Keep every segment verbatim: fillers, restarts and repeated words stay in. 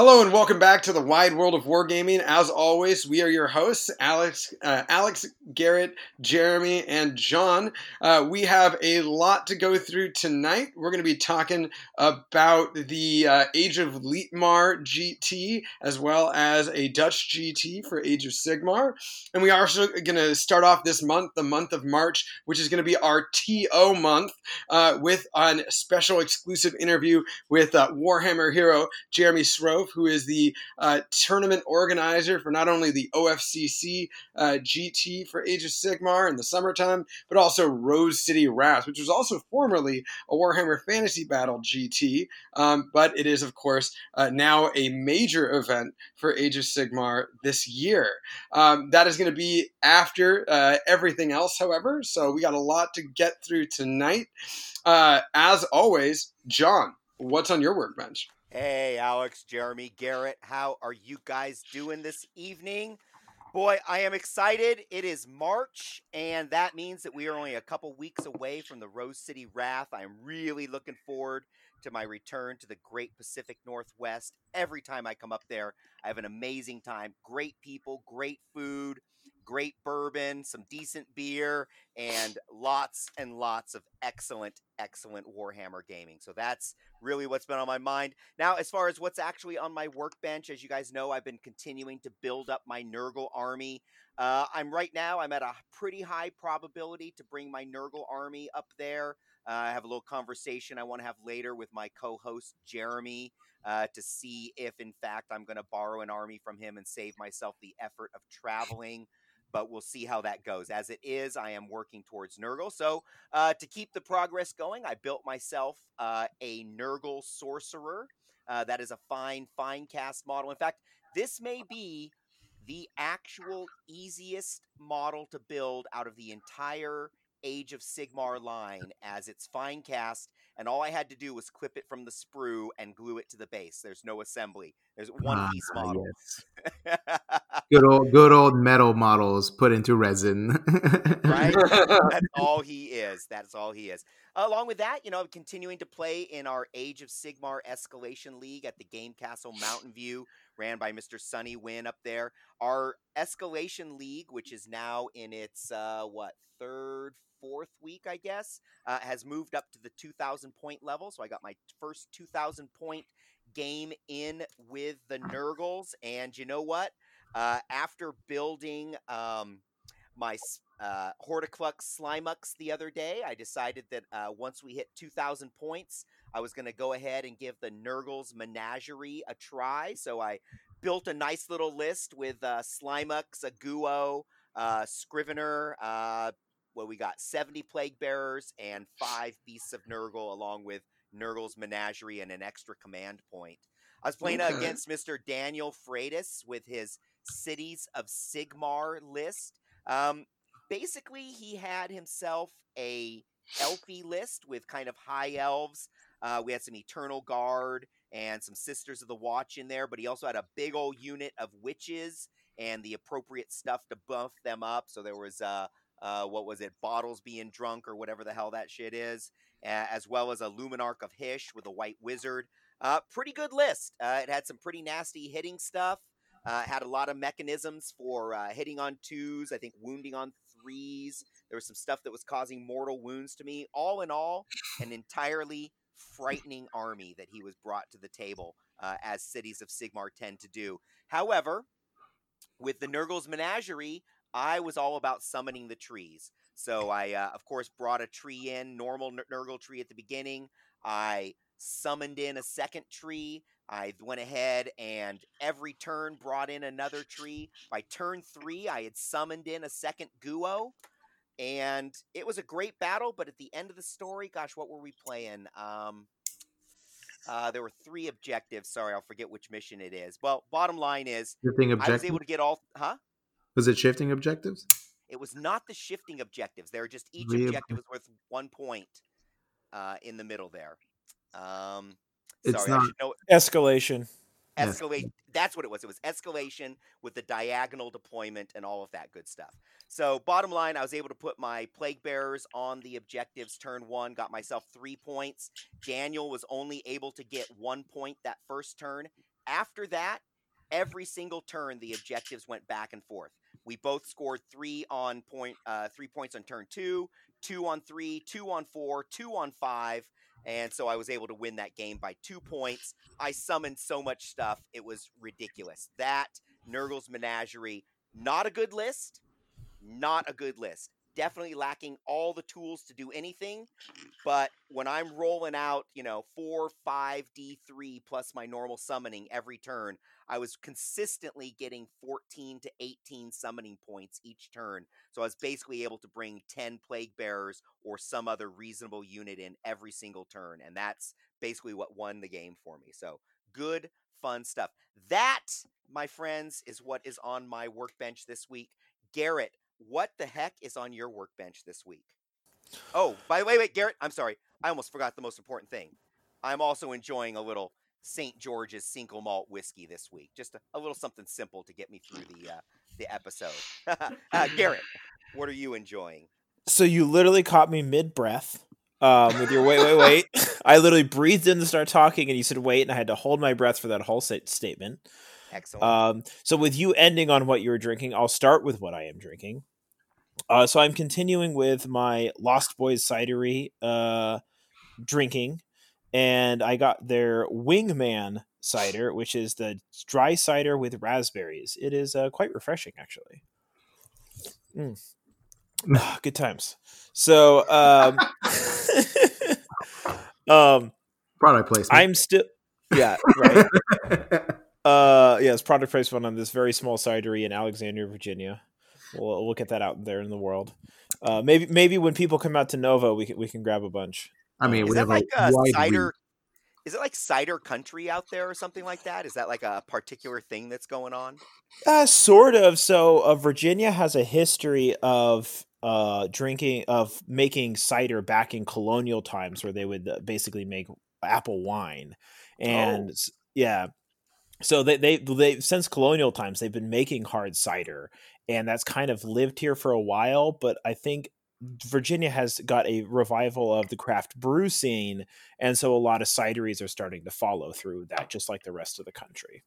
Hello and welcome back to the wide world of wargaming. As always, we are your hosts, Alex, uh, Alex, Garrett, Jeremy, and John. Uh, we have a lot to go through tonight. We're going to be talking about the uh, Age of Litmar G T, as well as a Dutch G T for Age of Sigmar. And we are also going to start off this month, the month of March, which is going to be our T O month, uh, with a special exclusive interview with uh, Warhammer hero Jeremy Sroh, who is the uh, tournament organizer for not only the O F C C uh, G T for Age of Sigmar in the summertime, but also Rose City Wrath, which was also formerly a Warhammer Fantasy Battle G T, um, but it is, of course, uh, now a major event for Age of Sigmar this year. Um, that is going to be after uh, everything else, however, so we got a lot to get through tonight. Uh, as always, John, what's on your workbench? Hey, Alex, Jeremy, Garrett, how are you guys doing this evening? Boy, I am excited. It is March, and that means that we are only a couple weeks away from the Rose City Wrath. I am really looking forward to my return to the great Pacific Northwest. Every time I come up there, I have an amazing time. Great people, great food, great bourbon, some decent beer, and lots and lots of excellent, excellent Warhammer gaming. So that's really what's been on my mind. Now, as far as what's actually on my workbench, as you guys know, I've been continuing to build up my Nurgle army. Uh, I'm right now, I'm at a pretty high probability to bring my Nurgle army up there. Uh, I have a little conversation I want to have later with my co-host, Jeremy, uh, to see if, in fact, I'm going to borrow an army from him and save myself the effort of traveling. But we'll see how that goes. As it is, I am working towards Nurgle. So uh, to keep the progress going, I built myself uh, a Nurgle Sorcerer. Uh, that is a fine, fine cast model. In fact, this may be the actual easiest model to build out of the entire Age of Sigmar line, as it's fine cast, and all I had to do was clip it from the sprue and glue it to the base. There's no assembly. There's one ah, piece model. Yes. good old, good old metal models put into resin. Right? That's all he is. That's all he is. Along with that, you know, I'm continuing to play in our Age of Sigmar Escalation League at the Game Castle Mountain View, ran by Mister Sunny Wynn up there. Our Escalation League, which is now in its, uh, what, third, fourth week, I guess, uh, has moved up to the two thousand point level. So I got my first two thousand point game in with the Nurgles. And you know what? Uh, after building um, my uh, Horticlux Slimux the other day, I decided that uh, once we hit two thousand points, I was going to go ahead and give the Nurgle's Menagerie a try. So I built a nice little list with uh, Slimux, a Guo, uh, Scrivener, uh, well, we got seventy Plague Bearers and five Beasts of Nurgle, along with Nurgle's Menagerie and an extra command point. I was playing okay. against Mister Daniel Freitas with his Cities of Sigmar list. Um, basically, he had himself a elfy list with kind of high elves. Uh, we had some Eternal Guard and some Sisters of the Watch in there, but he also had a big old unit of witches and the appropriate stuff to buff them up. So there was, uh, uh, what was it, bottles being drunk or whatever the hell that shit is, uh, as well as a Luminarch of Hish with a white wizard. Uh, pretty good list. Uh, it had some pretty nasty hitting stuff. Uh, had a lot of mechanisms for uh, hitting on twos, I think wounding on threes. There was some stuff that was causing mortal wounds to me. All in all, an entirely frightening army that he was brought to the table, uh, as Cities of Sigmar tend to do. However, with the Nurgle's Menagerie, I was all about summoning the trees. So I, uh, of course, brought a tree in, normal Nurgle tree at the beginning. I summoned in a second tree. I went ahead and every turn brought in another tree. By turn three, I had summoned in a second Guo. And it was a great battle, but at the end of the story, gosh, what were we playing? Um, uh, there were three objectives. Sorry, I'll forget which mission it is. Well, bottom line is, I was able to get all, huh? Was it shifting objectives? It was not the shifting objectives. They were just each Re- objective was worth one point uh, in the middle there. Um, it's sorry, not I should know it. Escalation. Escalate. That's what it was. It was escalation with the diagonal deployment and all of that good stuff. So bottom line, I was able to put my Plague Bearers on the objectives turn one, got myself three points. Daniel was only able to get one point that first turn. After that, every single turn, the objectives went back and forth. We both scored three on point, uh, three points on turn two, two on three, two on four, two on five. And so I was able to win that game by two points. I summoned so much stuff. It was ridiculous. That, Nurgle's Menagerie, not a good list. Not a good list. Definitely lacking all the tools to do anything. But when I'm rolling out, you know, four, five, D three plus my normal summoning every turn, I was consistently getting fourteen to eighteen summoning points each turn. So I was basically able to bring ten Plague Bearers or some other reasonable unit in every single turn. And that's basically what won the game for me. So good, fun stuff. That, my friends, is what is on my workbench this week. Garrett, what the heck is on your workbench this week? Oh, by the way, wait, Garrett, I'm sorry. I almost forgot the most important thing. I'm also enjoying a little Saint George's single malt whiskey this week. Just a, a little something simple to get me through the uh, the episode. uh, Garrett, what are you enjoying? So you literally caught me mid-breath um, with your wait, wait, wait. I literally breathed in to start talking, and you said wait, and I had to hold my breath for that whole st- statement. Excellent. Um, so with you ending on what you were drinking, I'll start with what I am drinking. Uh, so I'm continuing with my Lost Boys Cidery uh, drinking, and I got their Wingman cider, which is the dry cider with raspberries. It is uh, quite refreshing, actually. Mm. Good times. So, um, um, product placement. I'm still, yeah, right. uh, yes, product placement on this very small cidery in Alexandria, Virginia. We'll, we'll get that out there in the world. Uh, maybe maybe when people come out to Nova, we can we can grab a bunch. I mean, is we that have like a cider? Week. Is it like cider country out there or something like that? Is that like a particular thing that's going on? Uh, sort of. So uh, Virginia has a history of uh, drinking of making cider back in colonial times, where they would basically make apple wine, and oh. yeah. So they, they they since colonial times they've been making hard cider, and that's kind of lived here for a while. But I think Virginia has got a revival of the craft brew scene, and so a lot of cideries are starting to follow through that, just like the rest of the country.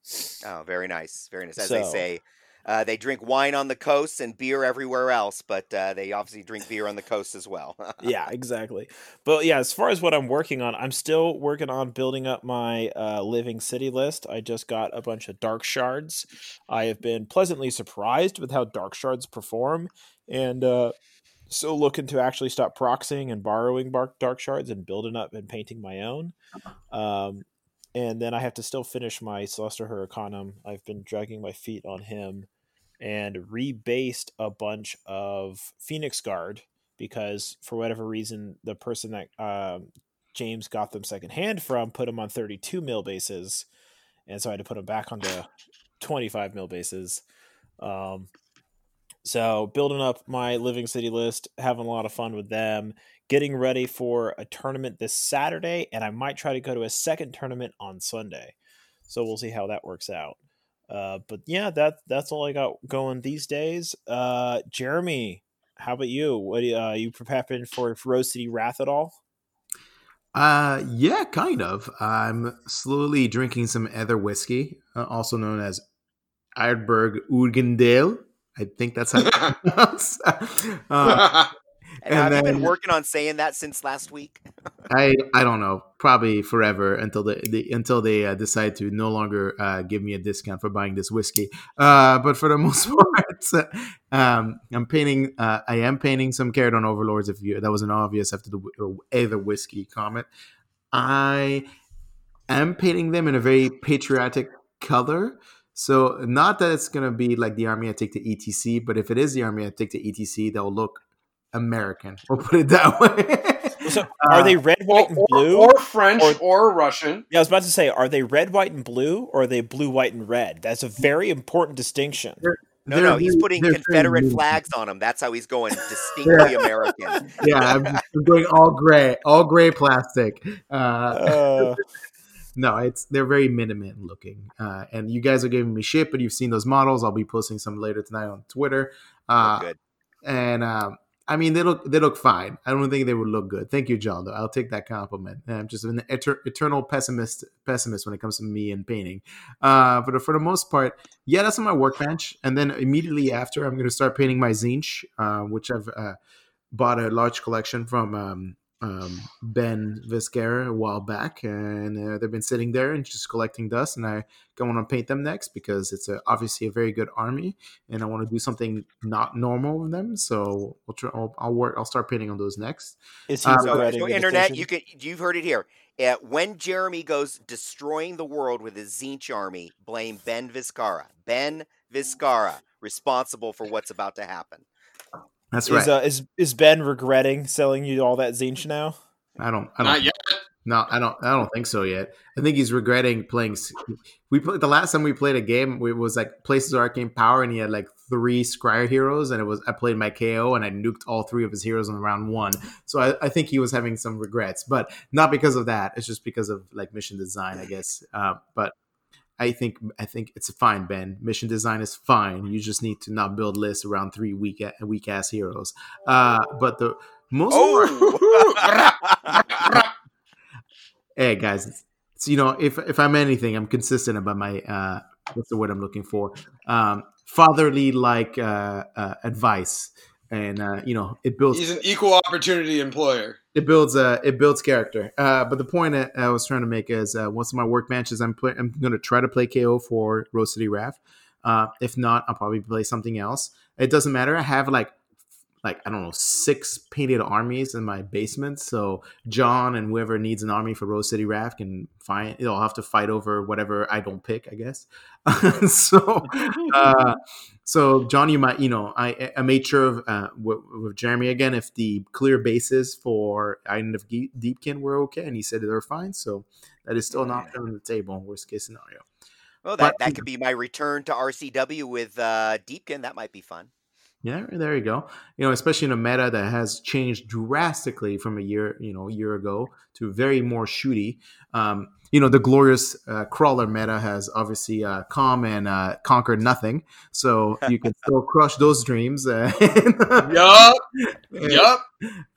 Oh, very nice, very nice. As so, they say, uh, they drink wine on the coast and beer everywhere else, but uh, they obviously drink beer on the coast as well. Yeah, exactly. But yeah, as far as what I'm working on, I'm still working on building up my uh, Living City list. I just got a bunch of Dark Shards. I have been pleasantly surprised with how Dark Shards perform, and uh, so looking to actually stop proxying and borrowing Dark Shards and building up and painting my own. Um, and then I have to still finish my Celestial Hurricanum. I've been dragging my feet on him. And rebased a bunch of Phoenix Guard because for whatever reason, the person that um, James got them secondhand from put them on thirty-two mil bases. And so I had to put them back onto twenty-five mil bases. Um, so building up my Living City list, having a lot of fun with them, getting ready for a tournament this Saturday. And I might try to go to a second tournament on Sunday. So we'll see how that works out. Uh, but yeah, that that's all I got going these days. Uh, Jeremy, how about you? What uh, you preparing for Rose City Wrath at all? Uh, yeah, kind of. I'm slowly drinking some ether whiskey, uh, also known as Eidberg Urgindale. I think that's how it's pronounced. uh, and and I've been working on saying that since last week. I, I don't know, probably forever until they, they until they uh, decide to no longer uh, give me a discount for buying this whiskey. Uh, but for the most part, um, I'm painting. Uh, I am painting some Kharadron Overlords. If you that wasn't obvious after the other whiskey comment, I am painting them in a very patriotic color. So not that it's gonna be like the army I take to E T C, but if it is the army I take to E T C, they'll look American. We'll put it that way. So are uh, they red, white, and blue? Or, or French or, or Russian. Yeah, I was about to say, are they red, white, and blue, or are they blue, white, and red? That's a very important distinction. They're, no, they're, no, he's putting Confederate flags on them. That's how he's going distinctly American. Yeah, I'm, I'm doing all gray, all gray plastic. Uh, uh. No, it's they're very minimum looking. Uh, and you guys are giving me shit, but you've seen those models. I'll be posting some later tonight on Twitter. Uh, oh, good. And... Um, I mean, they look they look fine. I don't think they would look good. Thank you, John, though. I'll take that compliment. I'm just an eter- eternal pessimist pessimist when it comes to me and painting. Uh, but for the most part, yeah, that's on my workbench. And then immediately after, I'm going to start painting my Tzeentch, uh, which I've uh, bought a large collection from um, um, Ben Vescera a while back. And uh, they've been sitting there and just collecting dust. And I want to paint them next because it's a, obviously a very good army. And I want to do something not normal with them. So we'll try, I'll, I'll work. I'll start painting on those next. Is he um, so so internet, you could, you've heard it here. Uh, when Jeremy goes destroying the world with his Tzeentch army, blame Ben Vescera. Ben Vescera, responsible for what's about to happen. That's right. Is, uh, is is Ben regretting selling you all that Tzeentch now? I don't. I don't Not yet. No, I don't. I don't think so yet. I think he's regretting playing. We played the last time we played a game. It was like Places of Arcane Power, and he had like three Scryer heroes, and it was I played my K O, and I nuked all three of his heroes in round one. So I, I think he was having some regrets, but not because of that. It's just because of like mission design, I guess. Uh, but. I think I think it's fine, Ben. Mission design is fine. You just need to not build lists around three weak weak ass heroes. Uh, but the most oh. Hey guys, so, you know if if I'm anything, I'm consistent about my uh, what's the word I'm looking for? Um, fatherly like uh, uh, advice, and uh, you know it builds. He's an equal opportunity employer. It builds uh, it builds character. Uh, but the point I, I was trying to make is uh, once in my workbenches, I'm play- I'm going to try to play K O for Rose City Wrath. Uh, if not, I'll probably play something else. It doesn't matter. I have like like I don't know six painted armies in my basement. So John and whoever needs an army for Rose City Wrath can find. They'll have to fight over whatever I don't pick, I guess. so. Uh, So, John, you might, you know, I, I made sure of, uh, with, with Jeremy again, if the clear bases for Island of Deepkin were okay, and he said they're fine. So, that is still an option on the table, worst case scenario. Well, that, but, that could be my return to R C W with uh, Deepkin. That might be fun. Yeah, there you go. You know, especially in a meta that has changed drastically from a year, you know, a year ago to very more shooty. Um, you know, the glorious uh, crawler meta has obviously uh, come and uh, conquered nothing. So you can still crush those dreams. Uh, yup. Yup.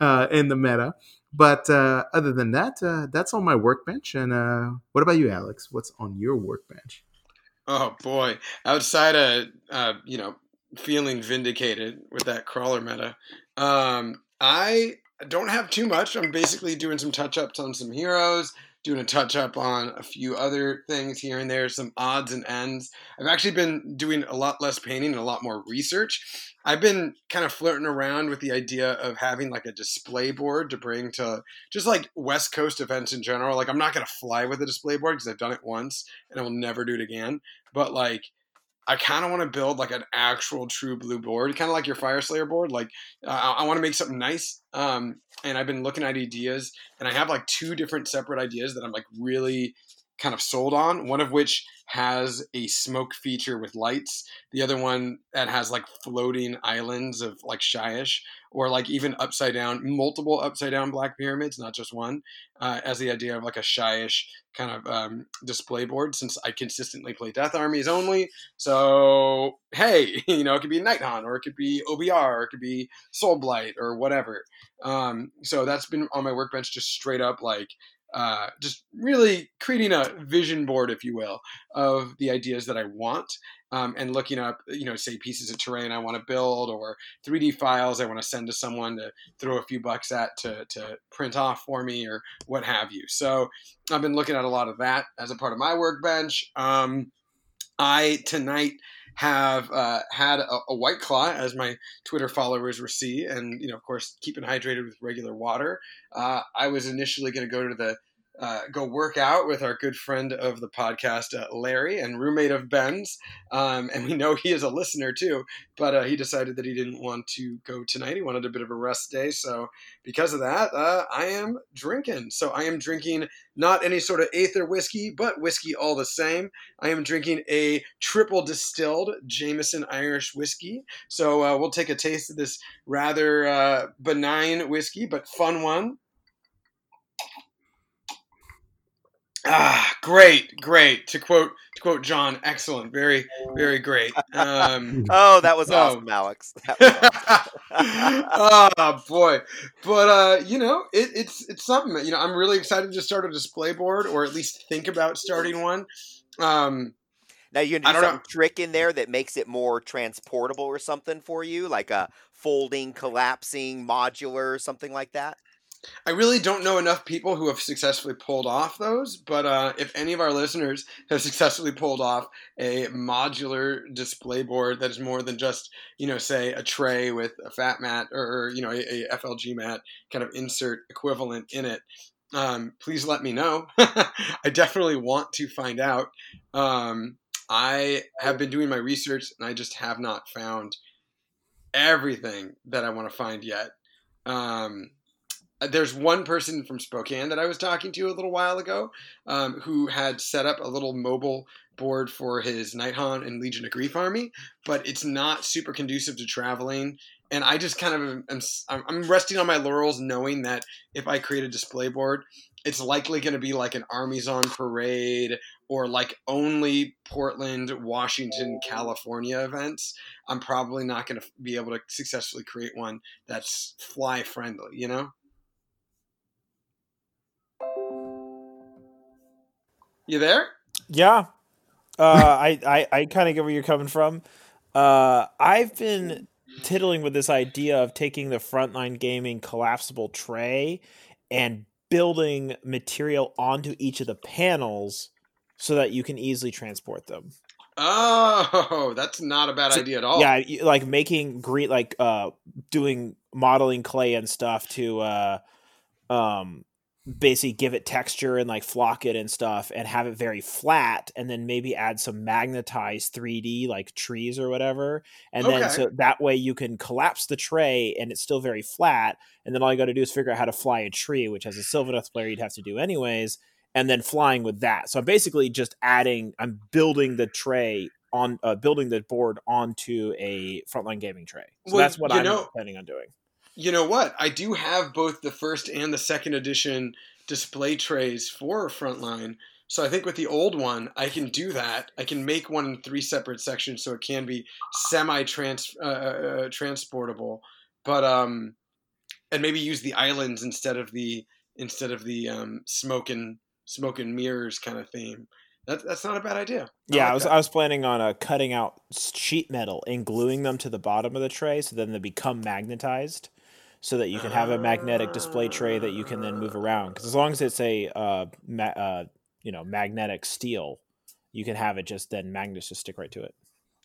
Uh, in the meta. But uh, other than that, uh, that's on my workbench. And uh, what about you, Alex? What's on your workbench? Oh, boy. Outside of, uh, you know, feeling vindicated with that crawler meta. Um, I don't have too much. I'm basically doing some touch-ups on some heroes, doing a touch-up on a few other things here and there, some odds and ends. I've actually been doing a lot less painting and a lot more research. I've been kind of flirting around with the idea of having like a display board to bring to just like West Coast events in general. Like I'm not going to fly with a display board because I've done it once and I will never do it again. But like I kind of want to build like an actual true blue board, kind of like your Fire Slayer board. Like uh, I want to make something nice. Um, and I've been looking at ideas and I have like two different separate ideas that I'm like really kind of sold on. One of which has a smoke feature with lights. The other one that has like floating islands of like Shyish or like even upside down, multiple upside down black pyramids, not just one, uh, as the idea of like a Shyish kind of um, display board, since I consistently play Death Armies only. So, hey, you know, it could be Nighthaunt or it could be O B R or it could be Soul Blight or whatever. Um, so that's been on my workbench, just straight up like, Uh, just really creating a vision board, if you will, of the ideas that I want um, and looking up, you know, say pieces of terrain I want to build or three D files I want to send to someone to throw a few bucks at to, to print off for me or what have you. So I've been looking at a lot of that as a part of my workbench. Um, I tonight have uh, had a, a White Claw, as my Twitter followers will see, and, you know, of course, keeping hydrated with regular water. Uh, I was initially going to go to the Uh, go work out with our good friend of the podcast, uh, Larry, and roommate of Ben's. Um, and we know he is a listener too, but uh, he decided that he didn't want to go tonight. He wanted a bit of a rest day. So because of that, uh, I am drinking. So I am drinking not any sort of Aether whiskey, but whiskey all the same. I am drinking a triple distilled Jameson Irish whiskey. So uh, we'll take a taste of this rather uh, benign whiskey, but fun one. Ah, great, great. To quote, to quote John, excellent, very, very great. Um, oh, that was awesome, oh. Alex. That was awesome. Oh boy, but uh, you know, it, it's it's something that, you know, I'm really excited to start a display board, or at least think about starting one. Um, now you're gonna do some know. trick in there that makes it more transportable or something for you, like a folding, collapsing, modular, something like that. I really don't know enough people who have successfully pulled off those, but uh, if any of our listeners have successfully pulled off a modular display board that is more than just, you know, say a tray with a fat mat or, you know, a, a F L G mat kind of insert equivalent in it, um, please let me know. I definitely want to find out. Um, I have been doing my research and I just have not found everything that I want to find yet. Um, There's one person from Spokane that I was talking to a little while ago um, who had set up a little mobile board for his Nighthaunt and Legion of Grief army, but it's not super conducive to traveling. And I just kind of am, I'm, I'm resting on my laurels knowing that if I create a display board, it's likely going to be like an Armies on Parade or like only Portland, Washington, California events. I'm probably not going to be able to successfully create one that's fly friendly, you know? You there? Yeah. Uh, I, I, I kind of get where you're coming from. Uh, I've been tiddling with this idea of taking the Frontline Gaming collapsible tray and building material onto each of the panels so that you can easily transport them. Oh, that's not a bad so, idea at all. Yeah, like making green, like uh, doing modeling clay and stuff to... Uh, um. basically give it texture and like flock it and stuff and have it very flat and then maybe add some magnetized three D like trees or whatever. And okay. then so that way you can collapse the tray and it's still very flat. And then all you got to do is figure out how to fly a tree, which as a Sylvaneth player, you'd have to do anyways. And then flying with that. So I'm basically just adding, I'm building the tray on uh, building the board onto a Frontline Gaming tray. So well, that's what I'm know- planning on doing. You know what? I do have both the first and the second edition display trays for Frontline. So I think with the old one, I can do that. I can make one in three separate sections so it can be semi-transportable. But um, and maybe use the islands instead of the instead of the um, smoke and smoke and mirrors kind of theme. That, that's not a bad idea. I yeah, like I was that. I was planning on uh, cutting out sheet metal and gluing them to the bottom of the tray so then they become magnetized. So that you can have a magnetic display tray that you can then move around. Because as long as it's a uh, ma- uh, you know magnetic steel, you can have it just then magnets just stick right to it.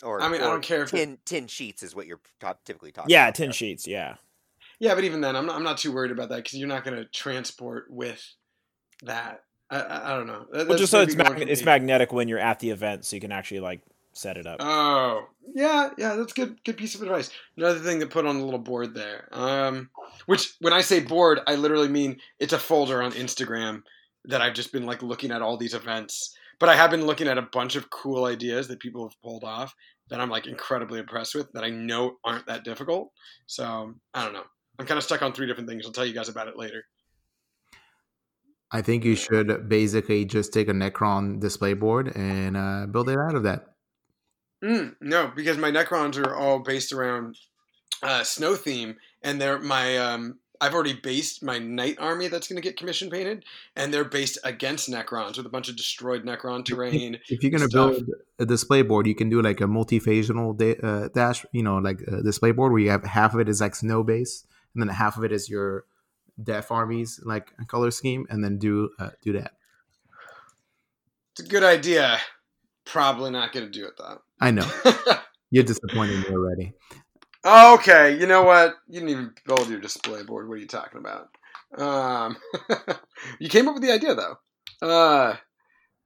Or I mean, or I don't care. Tin if... tin sheets is what you're typically talking. Yeah, about. Yeah, tin there. sheets. Yeah. Yeah, but even then, I'm not, I'm not too worried about that because you're not going to transport with that. I, I, I don't know. That, well, just so it's mag- it's magnetic when you're at the event, so you can actually like. Set it up. Oh, yeah, yeah, that's good. Good piece of advice. Another thing to put on the little board there. Um, which, when I say board, I literally mean it's a folder on Instagram that I've just been like looking at all these events. But I have been looking at a bunch of cool ideas that people have pulled off that I'm like incredibly impressed with that I know aren't that difficult. So I don't know. I'm kind of stuck on three different things. I'll tell you guys about it later. I think you should basically just take a Necron display board and uh, build it out of that. Mm, no, because my Necrons are all based around uh, snow theme, and they're my. Um, I've already based my Night Army that's going to get commission painted, and they're based against Necrons with a bunch of destroyed Necron terrain. If you're going to build a display board, you can do like a multi-phasional da- uh, dash, you know, like a display board where you have half of it is like snow based, and then half of it is your Def Armies like color scheme, and then do uh, do that. It's a good idea. Probably not going to do it though. I know. You're disappointing me already. Okay. You know what? You didn't even build your display board. What are you talking about? Um, you came up with the idea, though. Uh,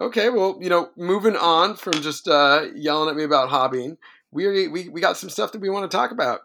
okay. Well, you know, moving on from just uh, yelling at me about hobbying, we, we we got some stuff that we want to talk about.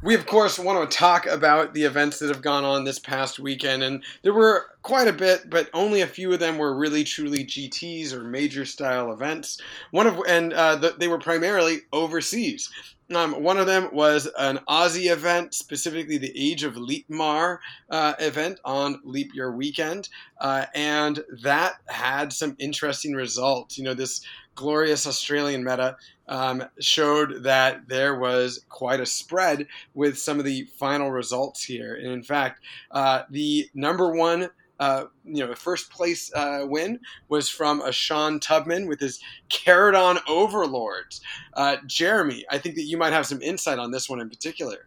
We, of course, want to talk about the events that have gone on this past weekend, and there were quite a bit, but only a few of them were really truly G Ts or major-style events. One of and uh, the, they were primarily overseas. Um, one of them was an Aussie event, specifically the Age of Sigmar uh, event on Leap Year Weekend, uh, and that had some interesting results. You know, this glorious Australian meta um, showed that there was quite a spread with some of the final results here. And in fact, uh, the number one Uh, you know, the first place uh, win was from a Sean Tubman with his Kharadron Overlords. Uh, Jeremy, I think that you might have some insight on this one in particular.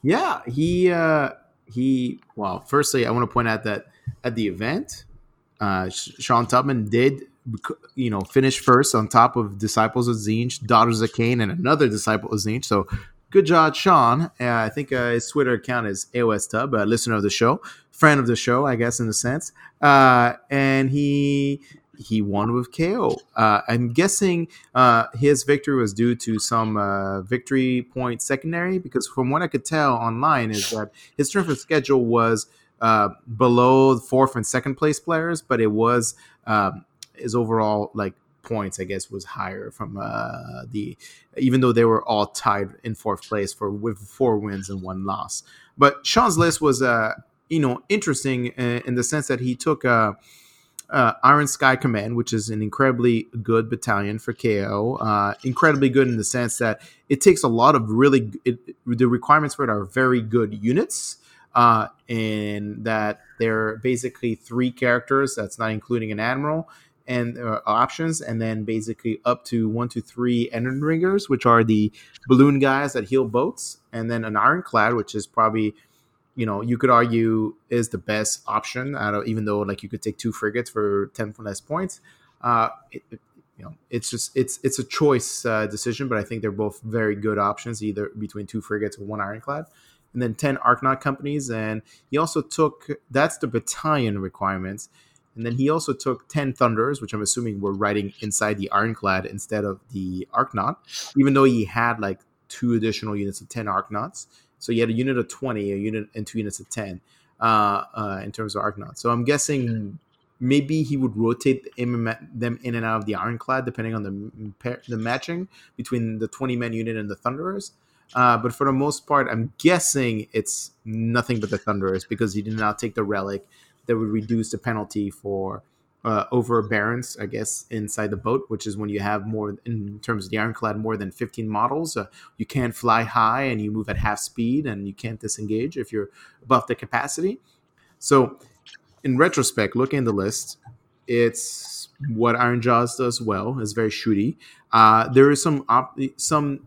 Yeah, he uh, he. Well, firstly, I want to point out that at the event, uh, Sean Tubman did, you know, finish first on top of Disciples of Tzeentch, Daughters of Cain, and another Disciple of Tzeentch. So good job, Sean. Uh, I think uh, his Twitter account is A O S Tub, a listener of the show, friend of the show, I guess, in a sense. Uh, and he he won with K O. Uh, I'm guessing uh, his victory was due to some uh, victory point secondary, because from what I could tell online is that his strength of schedule was uh, below fourth and second place players, but it was um, his overall, like, points, I guess, was higher from uh, the, even though they were all tied in fourth place for with four wins and one loss. But Sean's list was, uh, you know, interesting in, in the sense that he took uh, uh, Iron Sky Command, which is an incredibly good battalion for K O, uh, incredibly good in the sense that it takes a lot of really, it, the requirements for it are very good units. Uh, and that they're basically three characters, that's not including an admiral, and uh, options, and then basically up to one to three Ender Ringers, which are the balloon guys that heal boats, and then an Ironclad, which is probably, you know, you could argue is the best option out of, even though, like, you could take two frigates for ten less points. Uh, it, it, you know, it's just it's it's a choice uh, decision, but I think they're both very good options, either between two frigates or one Ironclad, and then ten Arkanaut companies, and he also took that's the battalion requirements. And then he also took ten Thunderers, which I'm assuming were riding inside the Ironclad instead of the Arkanaut, even though he had, like, two additional units of ten Arkanauts. So he had a unit of twenty, a unit and two units of ten uh, uh, in terms of Arkanauts. So I'm guessing maybe he would rotate them in and out of the Ironclad, depending on the, the matching between the twenty-man unit and the Thunderers. Uh, but for the most part, I'm guessing it's nothing but the Thunderers, because he did not take the Relic, that would reduce the penalty for uh, overbearance, I guess, inside the boat, which is when you have more, in terms of the Ironclad, more than fifteen models. Uh, you can't fly high, and you move at half speed, and you can't disengage if you're above the capacity. So in retrospect, looking at the list, it's what Iron Jaws does well. It's very shooty. Uh, there is some op- some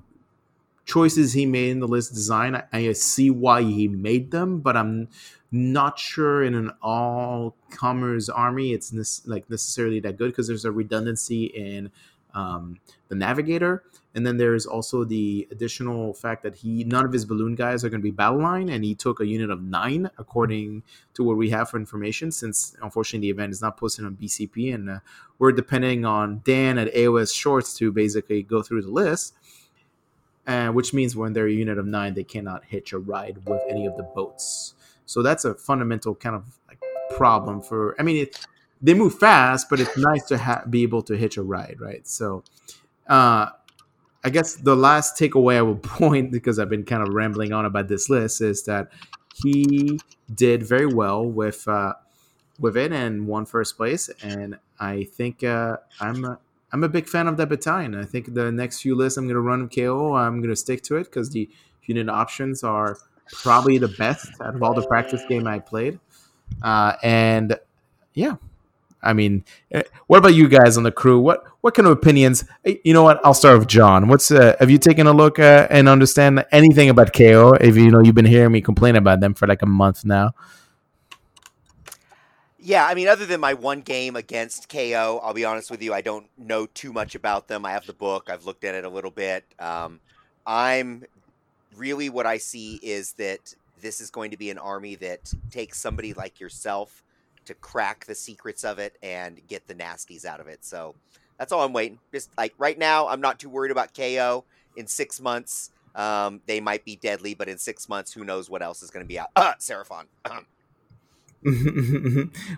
choices he made in the list design. I, I see why he made them, but I'm not sure in an all-comers army it's ne- like necessarily that good, because there's a redundancy in um, the Navigator, and then there's also the additional fact that he none of his balloon guys are going to be battle line, and he took a unit of nine, according to what we have for information, since unfortunately the event is not posted on B C P, and uh, we're depending on Dan at A O S Shorts to basically go through the list. Uh, which means when they're a unit of nine, they cannot hitch a ride with any of the boats. So that's a fundamental kind of, like, problem for. I mean, it, they move fast, but it's nice to ha- be able to hitch a ride, right? So, uh, I guess the last takeaway I will point, because I've been kind of rambling on about this list, is that he did very well with uh, with it and won first place. And I think uh, I'm. Uh, I'm a big fan of that battalion. I think the next few lists I'm going to run with K O, I'm going to stick to it, because the unit options are probably the best out of all the practice game I played. Uh, and, yeah, I mean, what about you guys on the crew? What what kind of opinions? You know what? I'll start with John. What's uh, have you taken a look uh, and understand anything about K O? If you know, you've been hearing me complain about them for like a month now. Yeah, I mean, other than my one game against K O, I'll be honest with you, I don't know too much about them. I have the book. I've looked at it a little bit. Um, I'm really what I see is that this is going to be an army that takes somebody like yourself to crack the secrets of it and get the nasties out of it. So that's all I'm waiting. Just like right now, I'm not too worried about K O. In six months, Um, they might be deadly, but in six months, who knows what else is going to be out. Uh, Seraphon.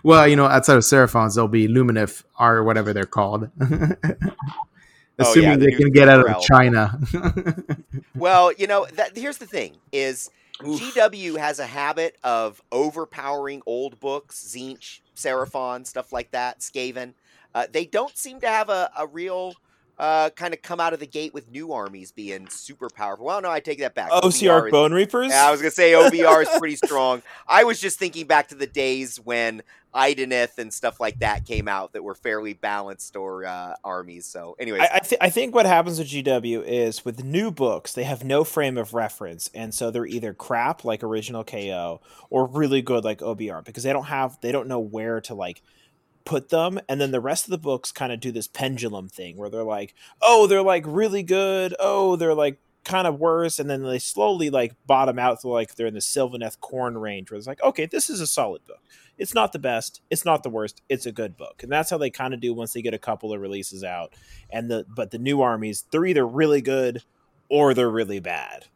Well, you know, outside of Seraphons, there'll be Luminif or whatever they're called. Assuming oh, yeah, the they can get out of China. Well, you know, that, here's the thing is Oof. G W has a habit of overpowering old books, Tzeentch, Seraphon, stuff like that, Skaven. Uh, they don't seem to have a, a real... Uh, kind of come out of the gate with new armies being super powerful. Well, no, I take that back. O C R Bone Reapers? Yeah, I was going to say O V R is pretty strong. I was just thinking back to the days when Idenith and stuff like that came out that were fairly balanced or uh, armies. So anyways. I, I, th- I think what happens with G W is with new books, they have no frame of reference. And so they're either crap like Original K O or really good like O B R because they don't have, they don't know where to like, put them, and then the rest of the books kind of do this pendulum thing where they're like, oh, they're like really good, oh, they're like kind of worse, and then they slowly like bottom out to like they're in the Sylvaneth Khorne range where it's like, okay, this is a solid book. It's not the best, it's not the worst, it's a good book. And that's how they kind of do once they get a couple of releases out. And the but the new armies, they're either really good or they're really bad.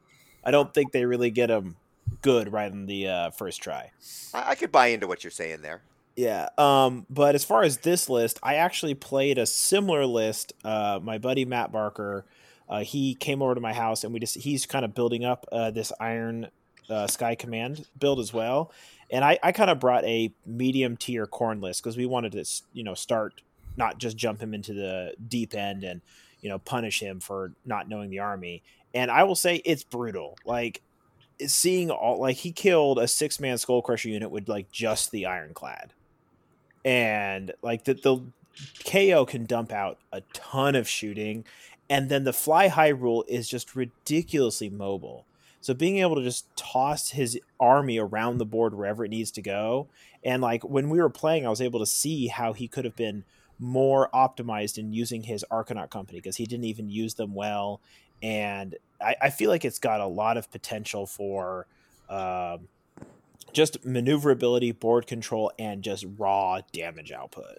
I don't think they really get them good right in the uh, first try. I-, I could buy into what you're saying there. Yeah, um, but as far as this list, I actually played a similar list. Uh, my buddy Matt Barker, uh, he came over to my house, and we just he's kind of building up uh, this Iron uh, Sky Command build as well. And I, I kind of brought a medium tier Khorne list because we wanted to, you know, start not just jump him into the deep end and, you know, punish him for not knowing the army. And I will say it's brutal. Like seeing all like he killed a six man Skull Crusher unit with like just the Ironclad. And like the, the K O can dump out a ton of shooting, and then the Fly Hyrule is just ridiculously mobile. So being able to just toss his army around the board wherever it needs to go, and like when we were playing, I was able to see how he could have been more optimized in using his Arkanaut company because he didn't even use them well. And I, I feel like it's got a lot of potential for. Um, Just maneuverability, board control, and just raw damage output.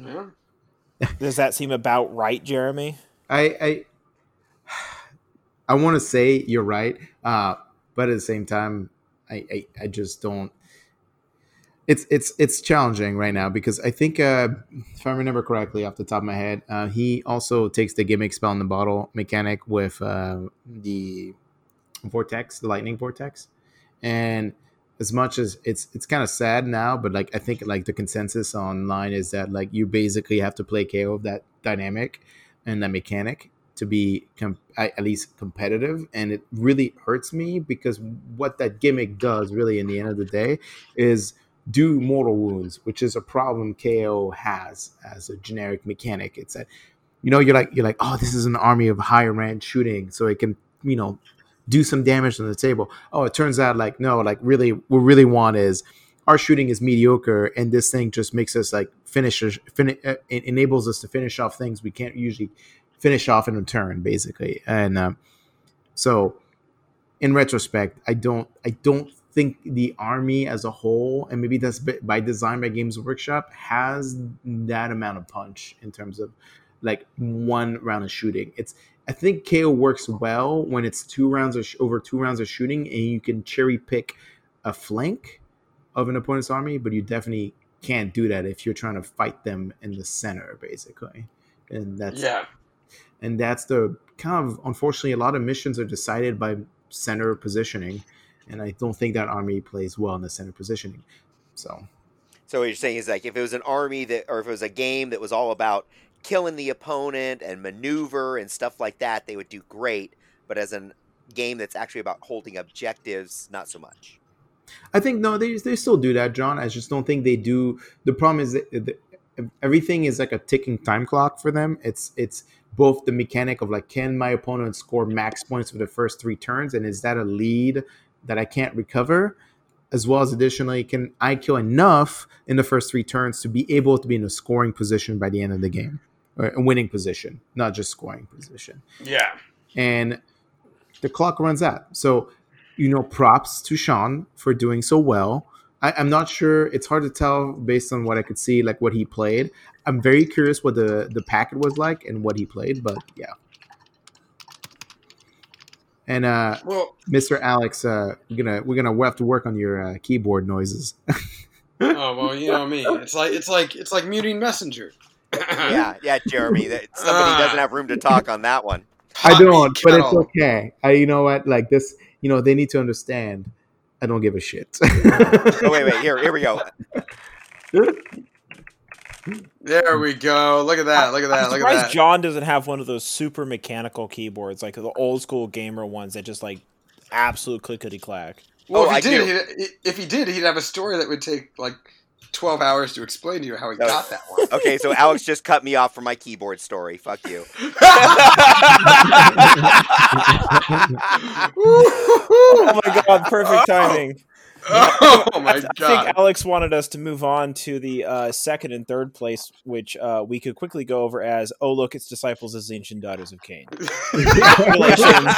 Yeah. Does that seem about right, Jeremy? I I, I want to say you're right, uh, but at the same time, I, I, I just don't. It's it's it's challenging right now because I think uh, if I remember correctly off the top of my head, uh, he also takes the gimmick spell in the bottle mechanic with uh, the. Vortex, the lightning vortex, and as much as it's it's kind of sad now, but like I think like the consensus online is that like you basically have to play K O of that dynamic and that mechanic to be com- at least competitive. And it really hurts me because what that gimmick does really in the end of the day is do mortal wounds, which is a problem K O has as a generic mechanic. It's that, you know, you're like you're like oh, this is an army of higher rank shooting, so it can, you know, do some damage on the table. Oh, it turns out like, no, like really, what we really want is our shooting is mediocre. And this thing just makes us like finish, fin- uh, it enables us to finish off things we can't usually finish off in a turn, basically. And um, so in retrospect, I don't, I don't think the army as a whole, and maybe that's by design by Games Workshop, has that amount of punch in terms of like one round of shooting. It's, I think K O works well when it's two rounds of sh- over two rounds of shooting, and you can cherry pick a flank of an opponent's army. But you definitely can't do that if you're trying to fight them in the center, basically. And that's yeah. And that's the kind of, unfortunately, a lot of missions are decided by center positioning, and I don't think that army plays well in the center positioning. So, so what you're saying is like if it was an army that, or if it was a game that was all about killing the opponent and maneuver and stuff like that, they would do great. But as a game that's actually about holding objectives, not so much. I think, no, they they still do that, John. I just don't think they do. The problem is that the, everything is like a ticking time clock for them. It's it's both the mechanic of like, can my opponent score max points for the first three turns? And is that a lead that I can't recover? As well as additionally, can I kill enough in the first three turns to be able to be in a scoring position by the end of the game? Or a winning position, not just scoring position. Yeah. And the clock runs out. So, you know, props to Sean for doing so well. I, I'm not sure. It's hard to tell based on what I could see, like what he played. I'm very curious what the, the packet was like and what he played, but yeah. And uh, well, Mister Alex, uh, you're gonna we're gonna have to work on your uh, keyboard noises. Oh well, you know what I mean. It's like it's like it's like muting Messenger. yeah, yeah, Jeremy. That, somebody uh, doesn't have room to talk on that one. I don't, but it's okay. I, you know what? Like this, you know, they need to understand. I don't give a shit. oh, wait, wait. Here, here we go. There we go. Look at that. Look at that. I'm look surprised at that. John doesn't have one of those super mechanical keyboards, like the old school gamer ones that just like absolute clickety clack. Well, oh, if, he did, he'd, if he did, he'd have a story that would take like twelve hours to explain to you how he no. got that one. Okay, so Alex just cut me off from my keyboard story. Fuck you. Oh my god, perfect timing. Oh, oh my I, god. I think Alex wanted us to move on to the uh, second and third place, which uh, we could quickly go over as, oh look, it's Disciples of Tzeentch and Daughters of Cain. Congratulations.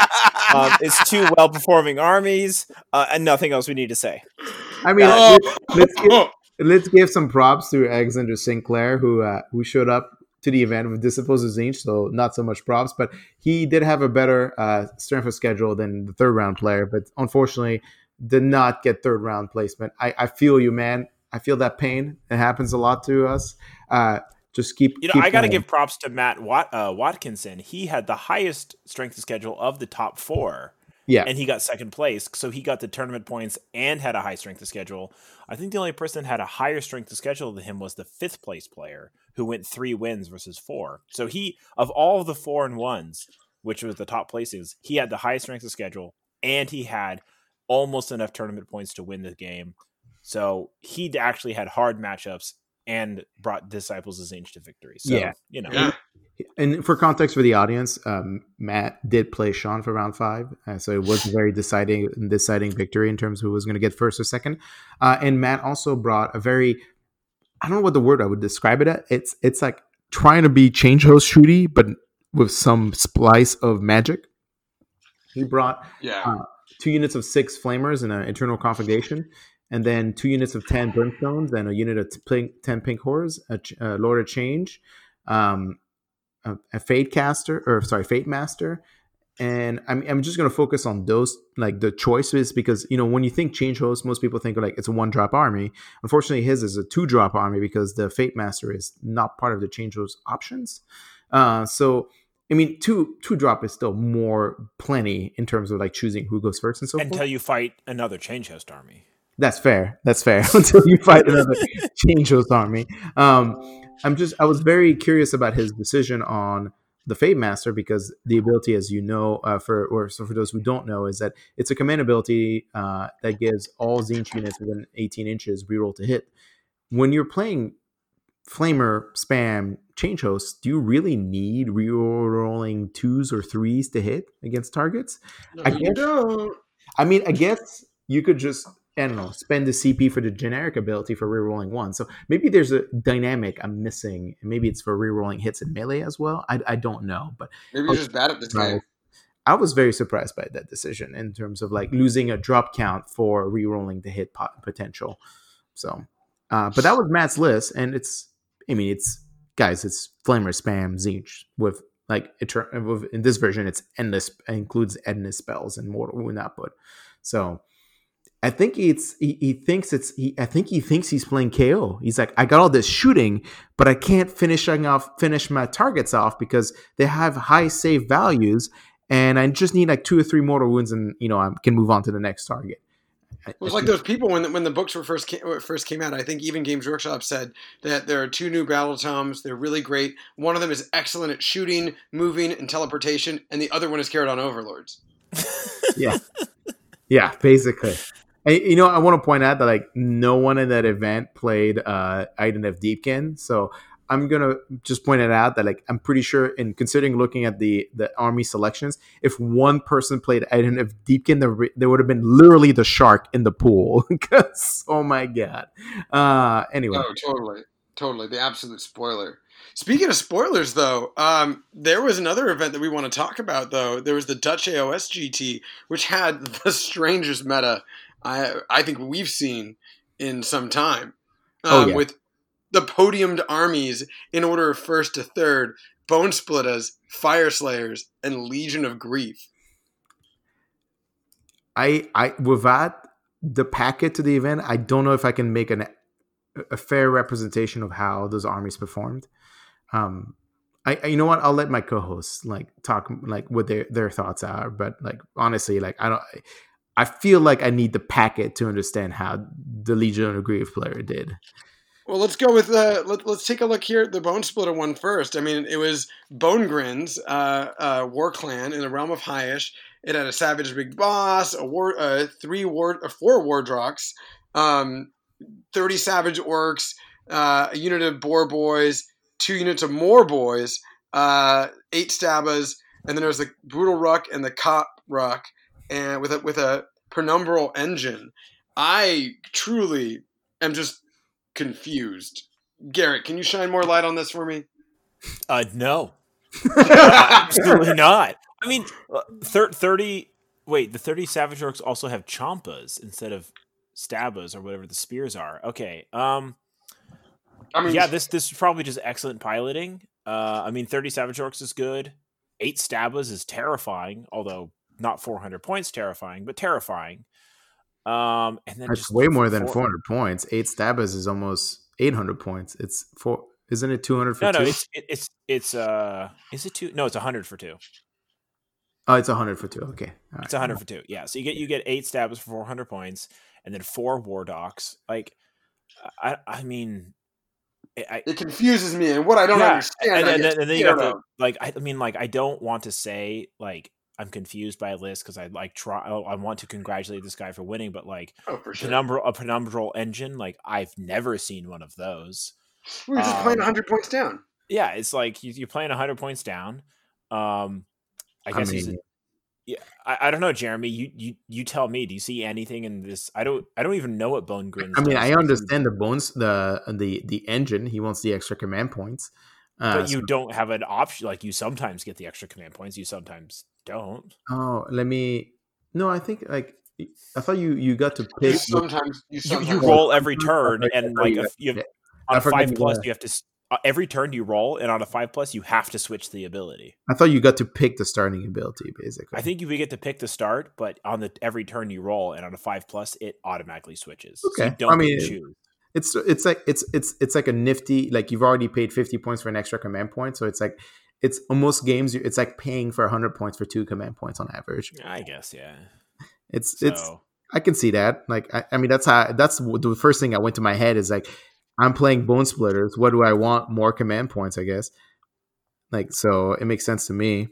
Um, it's two well-performing armies, uh, and nothing else we need to say. I mean, uh, let's, give, let's give some props to Alexander Sinclair, who uh, who showed up to the event with Disciples of Tzeentch, so not so much props, but he did have a better uh, strength of schedule than the third-round player, but unfortunately did not get third-round placement. I, I feel you, man. I feel that pain. It happens a lot to us. Uh, just keep You know, keep I got to give props to Matt Wat- uh, Watkinson. He had the highest strength of schedule of the top four. Yeah, and he got second place, so he got the tournament points and had a high strength of schedule. I think the only person that had a higher strength of schedule than him was the fifth place player, who went three wins versus four. So he, of all the four and ones, which was the top places, he had the highest strength of schedule, and he had almost enough tournament points to win the game. So he actually had hard matchups and brought Disciples of Tzeentch to victory. So, yeah. you know. Yeah. And for context for the audience, um, Matt did play Sean for round five, uh, so it was a very deciding deciding victory in terms of who was going to get first or second. Uh, and Matt also brought a very, I don't know what the word I would describe it at. It's it's like trying to be change host shooty, but with some splice of magic. He brought yeah. uh, two units of six flamers and an internal conflagration, and then two units of ten brimstones and a unit of t- pink, ten pink horrors, a, ch- a Lord of Change. Um, a Fate caster, or sorry, Fate Master, and I'm I'm just gonna focus on those, like the choices, because you know when you think change host, most people think like it's a one drop army. Unfortunately, his is a two drop army because the Fate Master is not part of the change host options. Uh, so I mean, two two drop is still more plenty in terms of like choosing who goes first and so forth. Until you fight another change host army. That's fair. That's fair. Until you fight another change host army. Um, I'm just. I was very curious about his decision on the Fate Master because the ability, as you know, uh, for or so for those who don't know, is that it's a command ability uh, that gives all Tzeentch units within eighteen inches reroll to hit. When you're playing Flamer spam change hosts, do you really need rerolling twos or threes to hit against targets? No, I guess. Don't. I mean, I guess you could just. I don't know, spend the C P for the generic ability for rerolling one. So maybe there's a dynamic I'm missing. Maybe it's for rerolling hits in melee as well. I, I don't know. But maybe you're just bad at this game. I was very surprised by that decision in terms of like losing a drop count for rerolling the hit pot potential. So, uh, but that was Matt's list. And it's, I mean, it's, guys, it's Flamer Spam Tzeentch with like, with, in this version, it's endless, includes endless spells and mortal wound output. So, I think it's he, he thinks it's he, I think he thinks he's playing K O. He's like, I got all this shooting, but I can't finish off finish my targets off because they have high save values, and I just need like two or three mortal wounds, and you know I can move on to the next target. It was like those people when the, when the books were first came, first came out. I think even Games Workshop said that there are two new battle tomes. They're really great. One of them is excellent at shooting, moving, and teleportation, and the other one is Kharadron Overlords. yeah, yeah, basically. You know, I want to point out that like no one in that event played uh, Iden of Deepkin, so I'm gonna just point it out that like I'm pretty sure, in considering looking at the, the army selections, if one person played Iden of Deepkin, there there would have been literally the shark in the pool. Because oh my god. Uh, anyway, oh totally, totally the absolute spoiler. Speaking of spoilers, though, um, there was another event that we want to talk about. Though there was the Dutch A O S G T, which had the strangest meta. I I think we've seen in some time. Um, oh, yeah. With the podiumed armies in order of first to third, Bonesplitterz, Fire Slayers, and Legion of Grief. I, I, without the packet to the event, I don't know if I can make an, a fair representation of how those armies performed. Um, I, I, you know what? I'll let my co-hosts like talk like what their, their thoughts are, but like honestly, like I don't. I feel like I need the packet to understand how the Legion of Grief player did. Well, let's go with uh, let, let's take a look here at the Bonesplitterz one first. I mean, it was Bonegrinz, uh, uh, War Clan in the realm of Highish. It had a Savage Big Boss, a war, uh, three war, uh, four Wardrocks, um, thirty Savage Orcs, uh, a unit of Boar Boys, two units of Moor Boys, uh, eight Stabas, and then there was the Brutal Ruck and the Cop Ruck, and with a with a Penumbral Engine. I truly am just confused. Garrett, can you shine more light on this for me? Uh, no, absolutely not. I mean, thirty. Wait, the thirty Savage Orcs also have Chompas instead of Stabas or whatever the spears are. Okay. Um. I mean, yeah, this this is probably just excellent piloting. Uh, I mean, thirty Savage Orcs is good. Eight Stabas is terrifying, although not four hundred points terrifying, but terrifying. Um, and then that's just way more than four hundred points. Eight Stabas is almost eight hundred points. It's four, isn't it? two hundred for no, two? No, it's it, it's it's uh, is it two? No, it's one hundred for two. Oh, it's one hundred for two. Okay, all right. It's one hundred for two. Yeah, so you get you get eight Stabas for four hundred points, and then four War Docs. Like, I I mean. I, it confuses me, and what I don't yeah, understand. And, I and, and then you got the, like, I mean, like, I don't want to say like I'm confused by a list because I like try. I want to congratulate this guy for winning, but like, oh, for sure. penumbral, a penumbral engine, like I've never seen one of those. We were just um, playing one hundred points down. Yeah, it's like you, you're playing one hundred points down. Um, I guess. I mean, he's a, yeah, I, I don't know, Jeremy. You, you you tell me. Do you see anything in this? I don't. I don't even know what Bonegrinz. I mean, I understand the bones, the the the engine. He wants the extra command points, uh, but you so. don't have an option. Like you sometimes get the extra command points. You sometimes don't. Oh, let me. No, I think like I thought you, you got to pick. You sometimes you, sometimes you, you roll every turn, and like a, you have, on five plus, you have to. Every turn you roll, and on a five plus, you have to switch the ability. I thought you got to pick the starting ability, basically. I think you get to pick the start, but on the every turn you roll, and on a five plus, it automatically switches. Okay, so you don't I mean, choose. It's it's like it's it's it's like a nifty like you've already paid fifty points for an extra command point, so it's like it's almost games. It's like paying for a hundred points for two command points on average. I guess, yeah. It's so. it's I can see that. Like I, I mean, that's how that's the first thing that went to my head is like. I'm playing Bonesplitterz. What do I want? More command points, I guess. Like, so it makes sense to me.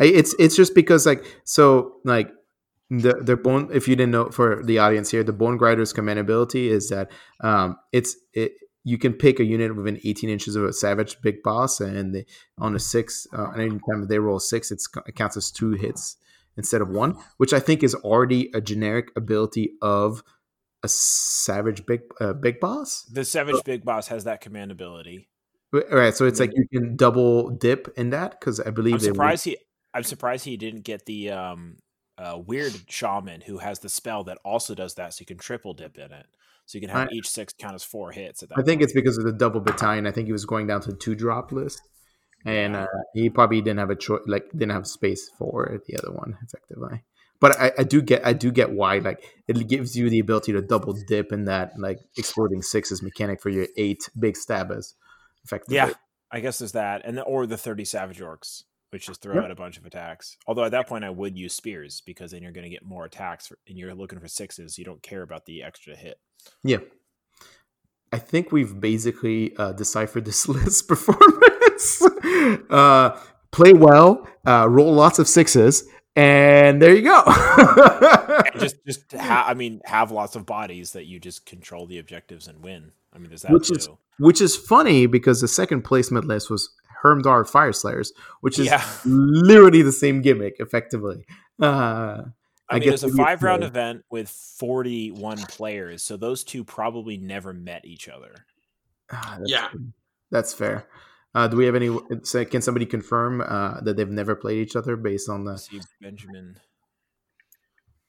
I, it's it's just because like so like the the bone. If you didn't know for the audience here, the Bone Grinder's command ability is that um it's it you can pick a unit within eighteen inches of a Savage Big Boss, and they, on a six, uh, anytime they roll a six, it's, it counts as two hits instead of one, which I think is already a generic ability of. A Savage Big uh, Big Boss? The Savage oh. Big Boss has that command ability. All right, so it's like you can double dip in that because I believe I'm they surprised he I'm surprised he didn't get the um, uh, weird shaman who has the spell that also does that, so you can triple dip in it. So you can have I, each six count as four hits. At that I think point. It's because of the double battalion. I think he was going down to the two drop list, and uh, he probably didn't have a choice, like didn't have space for the other one effectively. But I, I do get I do get why like it gives you the ability to double dip in that like exploding sixes mechanic for your eight big Stabas, effectively. Yeah, I guess there's that, and the, or the thirty Savage Orcs, which just throw yep. out a bunch of attacks. Although at that point I would use spears because then you're going to get more attacks, for, and you're looking for sixes. You don't care about the extra hit. Yeah, I think we've basically uh, deciphered this list performance. uh, play well, uh, roll lots of sixes. And there you go. and just, just ha- I mean, have lots of bodies that you just control the objectives and win. I mean, there's that which too. Is, which is funny because the second placement list was Hermdar Fire Slayers, which is yeah. literally the same gimmick, effectively. Uh, I, I mean, it was a five-round event with forty-one players, so those two probably never met each other. Ah, that's yeah, fair. That's fair. Uh, do we have any? Can somebody confirm uh, that they've never played each other based on the? Benjamin.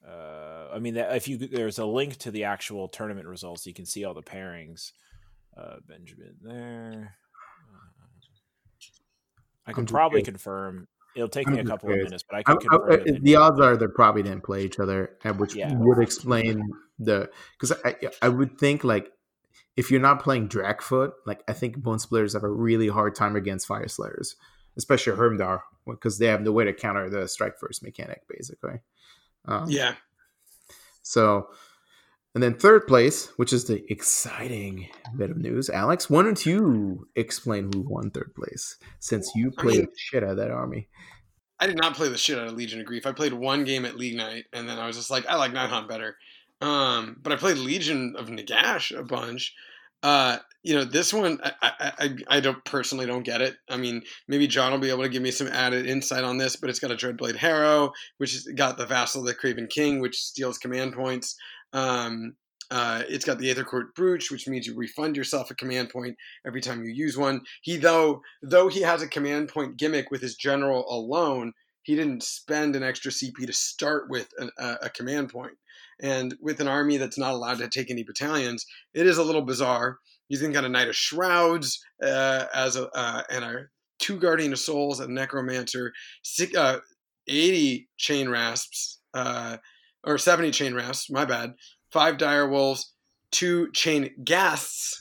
Uh, I mean, if you there's a link to the actual tournament results, you can see all the pairings. Uh, Benjamin there. I can probably kidding. confirm. It'll take I'm me a couple curious. of minutes, but I can I, confirm. I, I, the the odds are they probably didn't play each other, which yeah. would explain the because I I would think like if you're not playing Dragfoot, like I think Bonesplitterz have a really hard time against Fire Slayers, especially Hermdar, because they have no way to counter the strike first mechanic basically. Um, yeah. So, and then third place, which is the exciting bit of news, Alex, why don't you explain who won third place since you played I mean, the shit out of that army? I did not play the shit out of Legion of Grief. I played one game at League Night, and then I was just like, I like Nighthaunt better. Um, but I played Legion of Nagash a bunch. Uh, you know, this one, I, I, I, I don't personally don't get it. I mean, maybe John will be able to give me some added insight on this, but it's got a Dreadblade Harrow, which has got the Vassal of the Craven King, which steals command points. Um, uh, it's got the Aethercourt Brooch, which means you refund yourself a command point every time you use one. He, though, though he has a command point gimmick with his general alone, he didn't spend an extra C P to start with an, a, a command point. And with an army that's not allowed to take any battalions, it is a little bizarre. He's then got a Knight of Shrouds uh, as a uh, and a two Guardian of Souls, a Necromancer, six, uh, eighty Chain Rasps, uh, or seventy Chain Rasps, my bad, five Dire Wolves, two Chain Ghasts,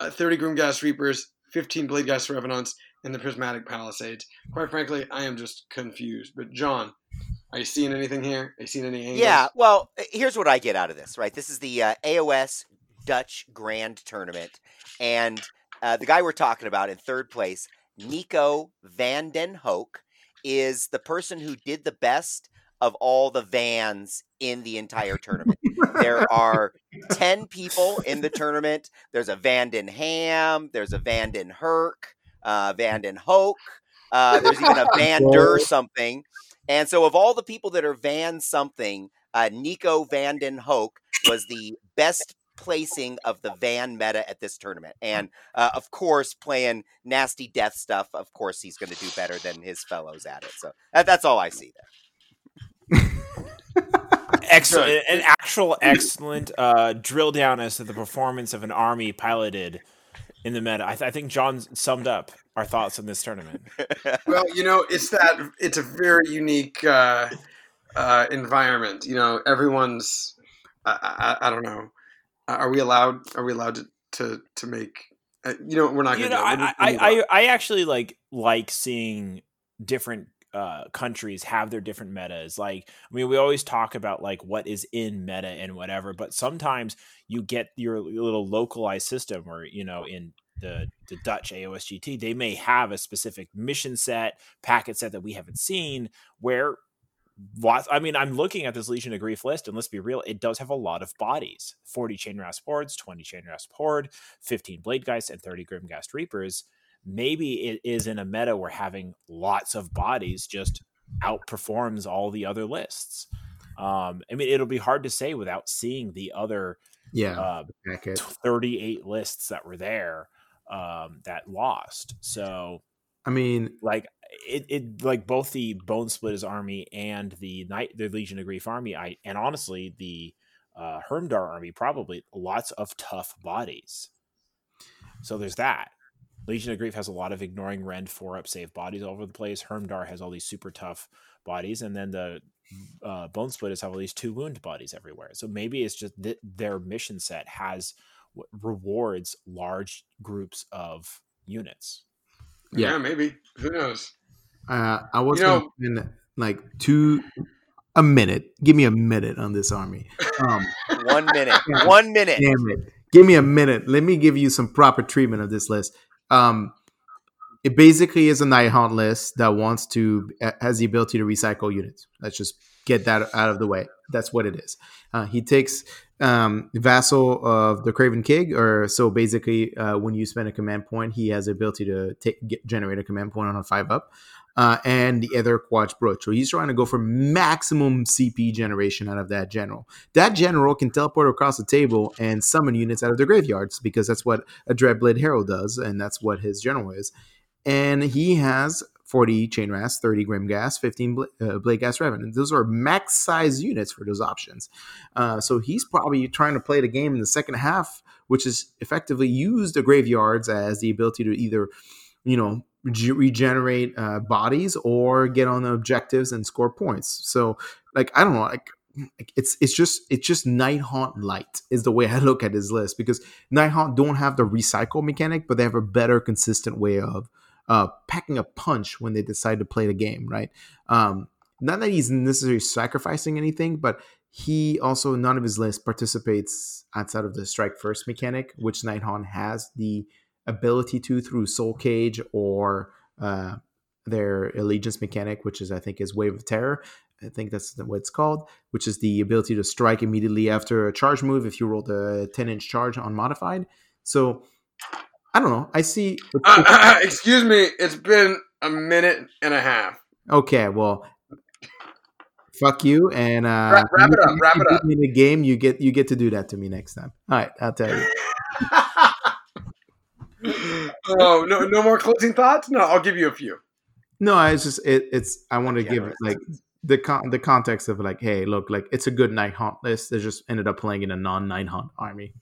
uh, thirty Grimghast Reapers, fifteen Bladeghast Revenants, and the Prismatic Palisades. Quite frankly, I am just confused. But John, are you seeing anything here? Are you seeing any angles? Yeah, well, here's what I get out of this, right? This is the uh, A O S Dutch Grand Tournament. And uh, the guy we're talking about in third place, Nico van den Hoek, is the person who did the best of all the vans in the entire tournament. There are ten people in the tournament. There's a Van den Ham. There's a Van den Herk, uh, Van den Hoek. Uh, there's even a Van der something. And so of all the people that are Van something, uh, Nico van den Hoek was the best placing of the Van meta at this tournament. And uh, of course, playing nasty death stuff, of course, he's going to do better than his fellows at it. So that, that's all I see there. Excellent. An actual excellent uh, drill down as to the performance of an army piloted in the meta. I, th- I think John summed up our thoughts on this tournament. Well, you know, it's that it's a very unique uh, uh, environment. You know, everyone's. I, I, I don't know. Are we allowed? Are we allowed to to, to make? Uh, you know, we're not going to. I I, I I actually like like seeing different uh, countries have their different metas. Like, I mean, we always talk about like what is in meta and whatever, but sometimes you get your, your little localized system where you know in. The, the Dutch A O S G T, they may have a specific mission set, packet set that we haven't seen where lots, I mean, I'm looking at this Legion of Grief list and let's be real, it does have a lot of bodies. forty Chain Rasp Hordes, twenty Chain Rasp Horde, fifteen Bladegeists, and thirty Grimghast Reapers. Maybe it is in a meta where having lots of bodies just outperforms all the other lists. Um, I mean, it'll be hard to say without seeing the other yeah, uh, thirty-eight lists that were there. Um, that lost. So, I mean, like it, it, like both the Bonesplitterz army and the night, the Legion of Grief army, I and honestly the uh, Hermdar army, probably lots of tough bodies. So there's that. Legion of Grief has a lot of ignoring rend four up save bodies all over the place. Hermdar has all these super tough bodies, and then the uh, Bonesplitterz have all these two wound bodies everywhere. So maybe it's just th- their mission set has. Rewards large groups of units. Yeah, yeah maybe. Who knows? Uh, I was you know, gonna spend like two a minute. Give me a minute on this army. Um, one minute. One minute. Damn it. Give me a minute. Let me give you some proper treatment of this list. Um, it basically is a Nighthaunt list that wants to has the ability to recycle units. Let's just get that out of the way. That's what it is. Uh, he takes um, Vassal of the Craven King, or so basically uh, when you spend a command point, he has the ability to take, get, generate a command point on a five up uh, and the other Quatch Brooch. So he's trying to go for maximum C P generation out of that general. That general can teleport across the table and summon units out of their graveyards because that's what a Dreadblade Harrow does and that's what his general is. And he has forty Chain Rasps, thirty Grimghast, fifteen Bla- uh, Bladeghast Revenant. Those are max size units for those options. Uh, so he's probably trying to play the game in the second half, which is effectively use the graveyards as the ability to either, you know, G- regenerate uh, bodies or get on the objectives and score points. So, like, I don't know, like it's it's just it's just Nighthaunt light is the way I look at his list, because Nighthaunt don't have the recycle mechanic, but they have a better consistent way of uh, packing a punch when they decide to play the game, right? Um, not that he's necessarily sacrificing anything, but he also, none of his list participates outside of the strike first mechanic, which Nighthaunt has the ability to through Soul Cage or uh, their Allegiance mechanic, which is, I think, is Wave of Terror. I think that's what it's called, which is the ability to strike immediately after a charge move if you rolled a ten-inch charge unmodified. So, I don't know. I see... Uh, uh, excuse me. It's been a minute and a half. Okay, well... Fuck you, and... Uh, wrap, wrap it up, wrap it up. In the game, you get, you get to do that to me next time. All right, I'll tell you. Oh no! No more closing thoughts. No, I'll give you a few. No, I just it, it's. I want to yeah, give right. like the con- the context of like, hey, look, like it's a good Nighthaunt list. They just ended up playing in a non Nighthaunt army.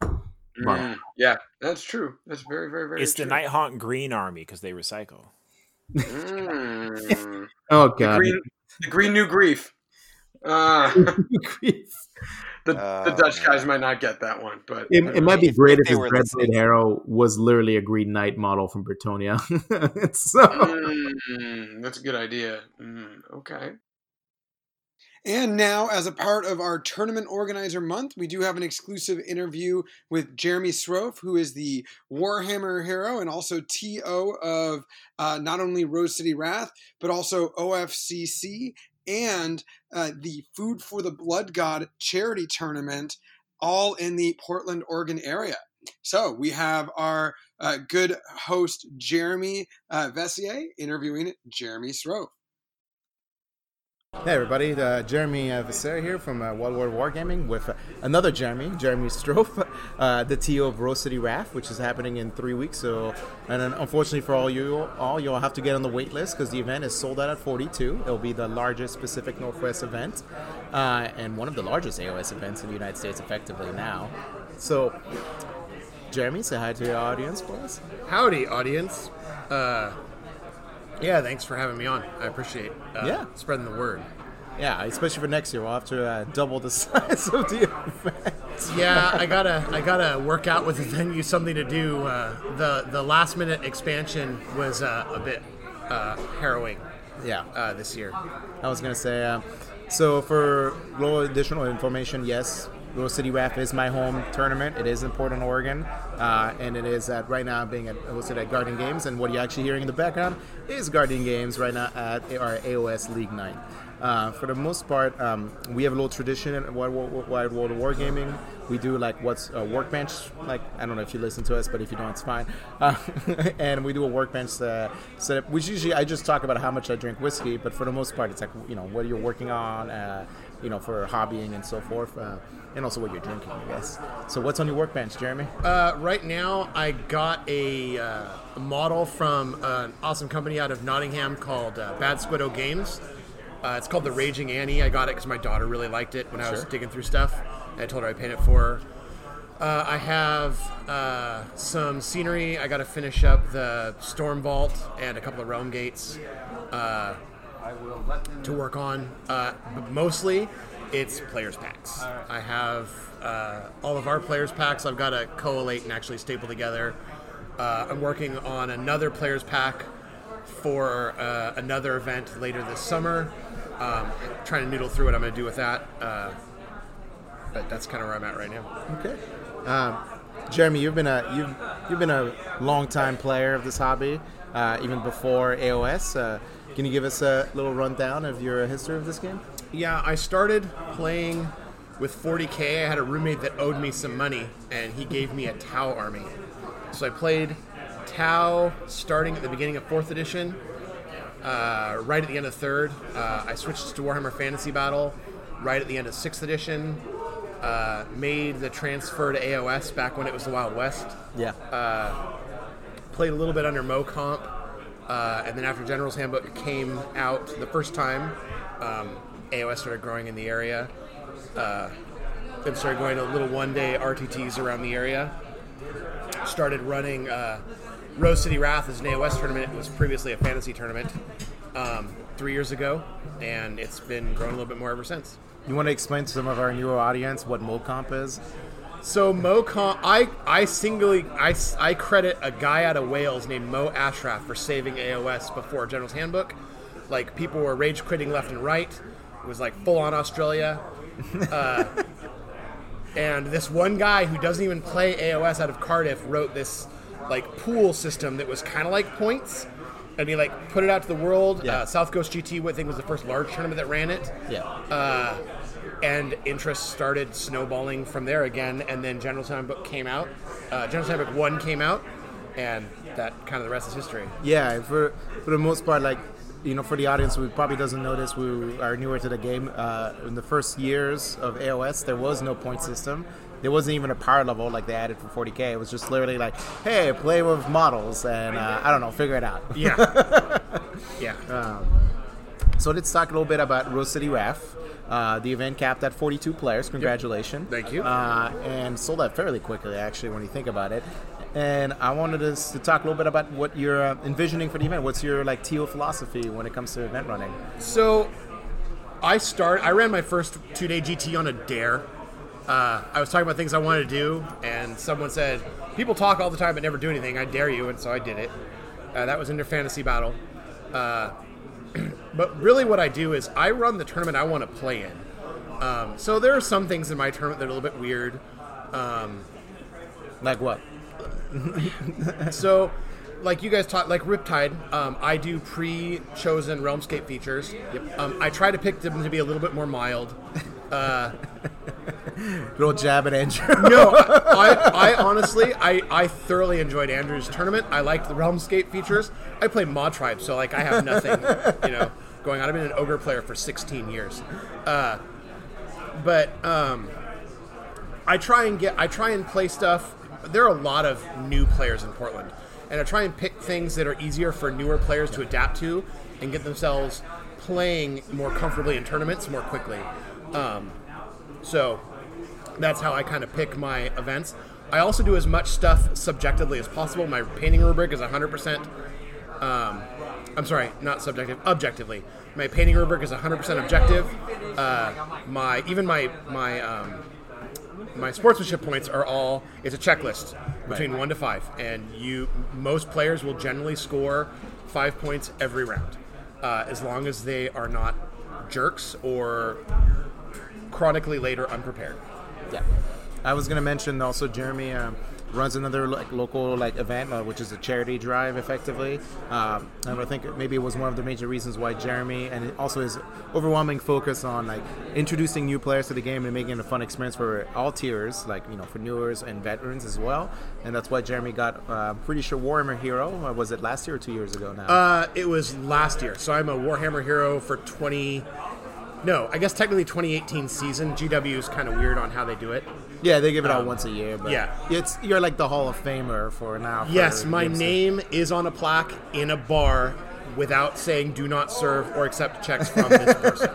Mm, yeah, that's true. That's very, very, very. It's true. The Nighthaunt green army because they recycle. Mm. Oh god, the green, the green new grief. Uh, the, uh, the Dutch guys might not get that one, but it, it might be great if, if his Red State Harrow was literally a Green Knight model from Bretonia. So mm, that's a good idea. Mm, okay. And now, as a part of our Tournament Organizer Month, we do have an exclusive interview with Jeremy Srofe, who is the Warhammer hero and also T O of uh, not only Rose City Wrath, but also O F C C. And uh, the Food for the Blood God charity tournament, all in the Portland, Oregon area. So we have our uh, good host, Jeremy uh, Vescera, interviewing Jeremy Srofe. Hey, everybody. Uh, Jeremy uh, Vescera here from uh, Wild World Wargaming with uh, another Jeremy, Jeremy Srofe, uh, the T O of Rose City Wrath, which is happening in three weeks. So, and then unfortunately for all you all, you'll have to get on the wait list because the event is sold out at forty-two. It'll be the largest Pacific Northwest event uh, and one of the largest A O S events in the United States effectively now. So, Jeremy, say hi to your audience for us. Howdy, audience. Uh... Yeah, thanks for having me on. I appreciate uh, yeah. spreading the word. Yeah, especially for next year. We'll have to uh, double the size of the event. Yeah, I gotta I gotta work out with the venue something to do. Uh, the the last minute expansion was uh, a bit uh, harrowing. Yeah, uh, this year. I was gonna say. Uh, so for additional information, yes. Rose City Wrath is my home tournament. It is in Portland, Oregon, uh, and it is at right now being at, hosted at Guardian Games. And what you're actually hearing in the background is Guardian Games right now at our A O S League night. Uh, for the most part, um, we have a little tradition at Wide World of Wargaming. We do like what's a workbench. Like I don't know if you listen to us, but if you don't, it's fine. Uh, and we do a workbench uh, setup, which usually I just talk about how much I drink whiskey. But for the most part, it's like you know what you're working on, uh, you know, for hobbying and so forth, uh, and also what you're drinking, I guess. So what's on your workbench, Jeremy? Uh, right now, I got a, uh, a model from uh, an awesome company out of Nottingham called uh, Bad Squiddo Games. Uh, it's called the Raging Annie. I got it because my daughter really liked it when I was sure. digging through stuff. I told her I'd paint it for her. Uh, I have uh, some scenery. I got to finish up the Storm Vault and a couple of Realm Gates uh, to work on. Uh, but mostly, it's players packs. I have uh, all of our players packs. I've got to collate and actually staple together. Uh, I'm working on another players pack for uh, another event later this summer. Um, trying to noodle through what I'm going to do with that. Uh, but that's kind of where I'm at right now. Okay. Um, Jeremy, you've been a you've you've been a long-time player of this hobby, uh, even before A O S. Uh, can you give us a little rundown of your history of this game? Yeah, I started playing with forty K. I had a roommate that owed me some money, and he gave me a Tau army. So I played Tau starting at the beginning of fourth edition, uh, right at the end of third. Uh, I switched to Warhammer Fantasy Battle right at the end of sixth edition. Uh, made the transfer to A O S back when it was the Wild West. Yeah. Uh, played a little bit under MoComp. Uh, Uh, and then after General's Handbook came out the first time, um, A O S started growing in the area. Uh, then started going to little one-day R T Ts around the area. Started running uh, Rose City Wrath as an A O S tournament. It was previously a fantasy tournament um, three years ago, and it's been growing a little bit more ever since. You want to explain to some of our newer audience what MoComp is? So MoComp, I I singly I, I credit a guy out of Wales named Mo Ashraf for saving A O S before General's Handbook. Like, people were rage quitting left and right. It was like full on Australia. Uh, and this one guy who doesn't even play A O S out of Cardiff wrote this like pool system that was kind of like points, and he like put it out to the world. Yeah. Uh, South Coast G T, I think, was the first large tournament that ran it. Yeah. Uh, And interest started snowballing from there again, and then General's Handbook came out. Uh, General's Handbook one came out, and that kind of the rest is history. Yeah, for for the most part, like, you know, for the audience who probably doesn't know this, we are newer to the game. Uh, in the first years of A O S, there was no point system. There wasn't even a power level like they added for forty K. It was just literally like, hey, play with models, and uh, I don't know, figure it out. Yeah. yeah. Um, so let's talk a little bit about Rose City Wrath. Uh, the event capped at forty-two players. Congratulations. Yep. Thank you. Uh, and sold out fairly quickly, actually, when you think about it. And I wanted us to talk a little bit about what you're uh, envisioning for the event. What's your, like, T O philosophy when it comes to event running? So I start. I ran my first two-day G T on a dare. Uh, I was talking about things I wanted to do, and someone said, people talk all the time but never do anything. I dare you, and so I did it. Uh, that was in their fantasy battle. Uh But really what I do is I run the tournament I want to play in. Um, so there are some things in my tournament that are a little bit weird. Um, like what? So, like you guys taught, like Riptide, um, I do pre-chosen Realmscape features. Yep. Um, I try to pick them to be a little bit more mild. Uh, Good old jab at Andrew. no, I, I, I honestly, I, I thoroughly enjoyed Andrew's tournament. I liked the Realmscape features. I play Mod Tribe, so like I have nothing, you know, going on. I've been an Ogre player for sixteen years, uh, but um, I try and get, I try and play stuff. There are a lot of new players in Portland, and I try and pick things that are easier for newer players to adapt to and get themselves playing more comfortably in tournaments more quickly. Um, so. That's how I kind of pick my events. I also do as much stuff subjectively as possible. My painting rubric is one hundred percent... Um, I'm sorry, not subjective, objectively. My painting rubric is one hundred percent objective. Uh, my Even my my um, my sportsmanship points are all... It's a checklist between right. one to five. And you most players will generally score five points every round. Uh, as long as they are not jerks or chronically late or unprepared. Yeah, I was gonna mention also Jeremy um, runs another like local like event, uh, which is a charity drive, effectively. Um, and I think maybe it was one of the major reasons why Jeremy, and also his overwhelming focus on like introducing new players to the game and making it a fun experience for all tiers, like you know for newers and veterans as well. And that's why Jeremy got, uh, I'm pretty sure, Warhammer Hero. Or was it last year or two years ago now? Uh, it was last year. So I'm a Warhammer Hero for twenty. No, I guess technically twenty eighteen season. G W is kind of weird on how they do it. Yeah, they give it out um, once a year. But yeah. It's, you're like the Hall of Famer for now. Yes, for my Gibson. Name is on a plaque in a bar without saying do not serve or accept checks from this person.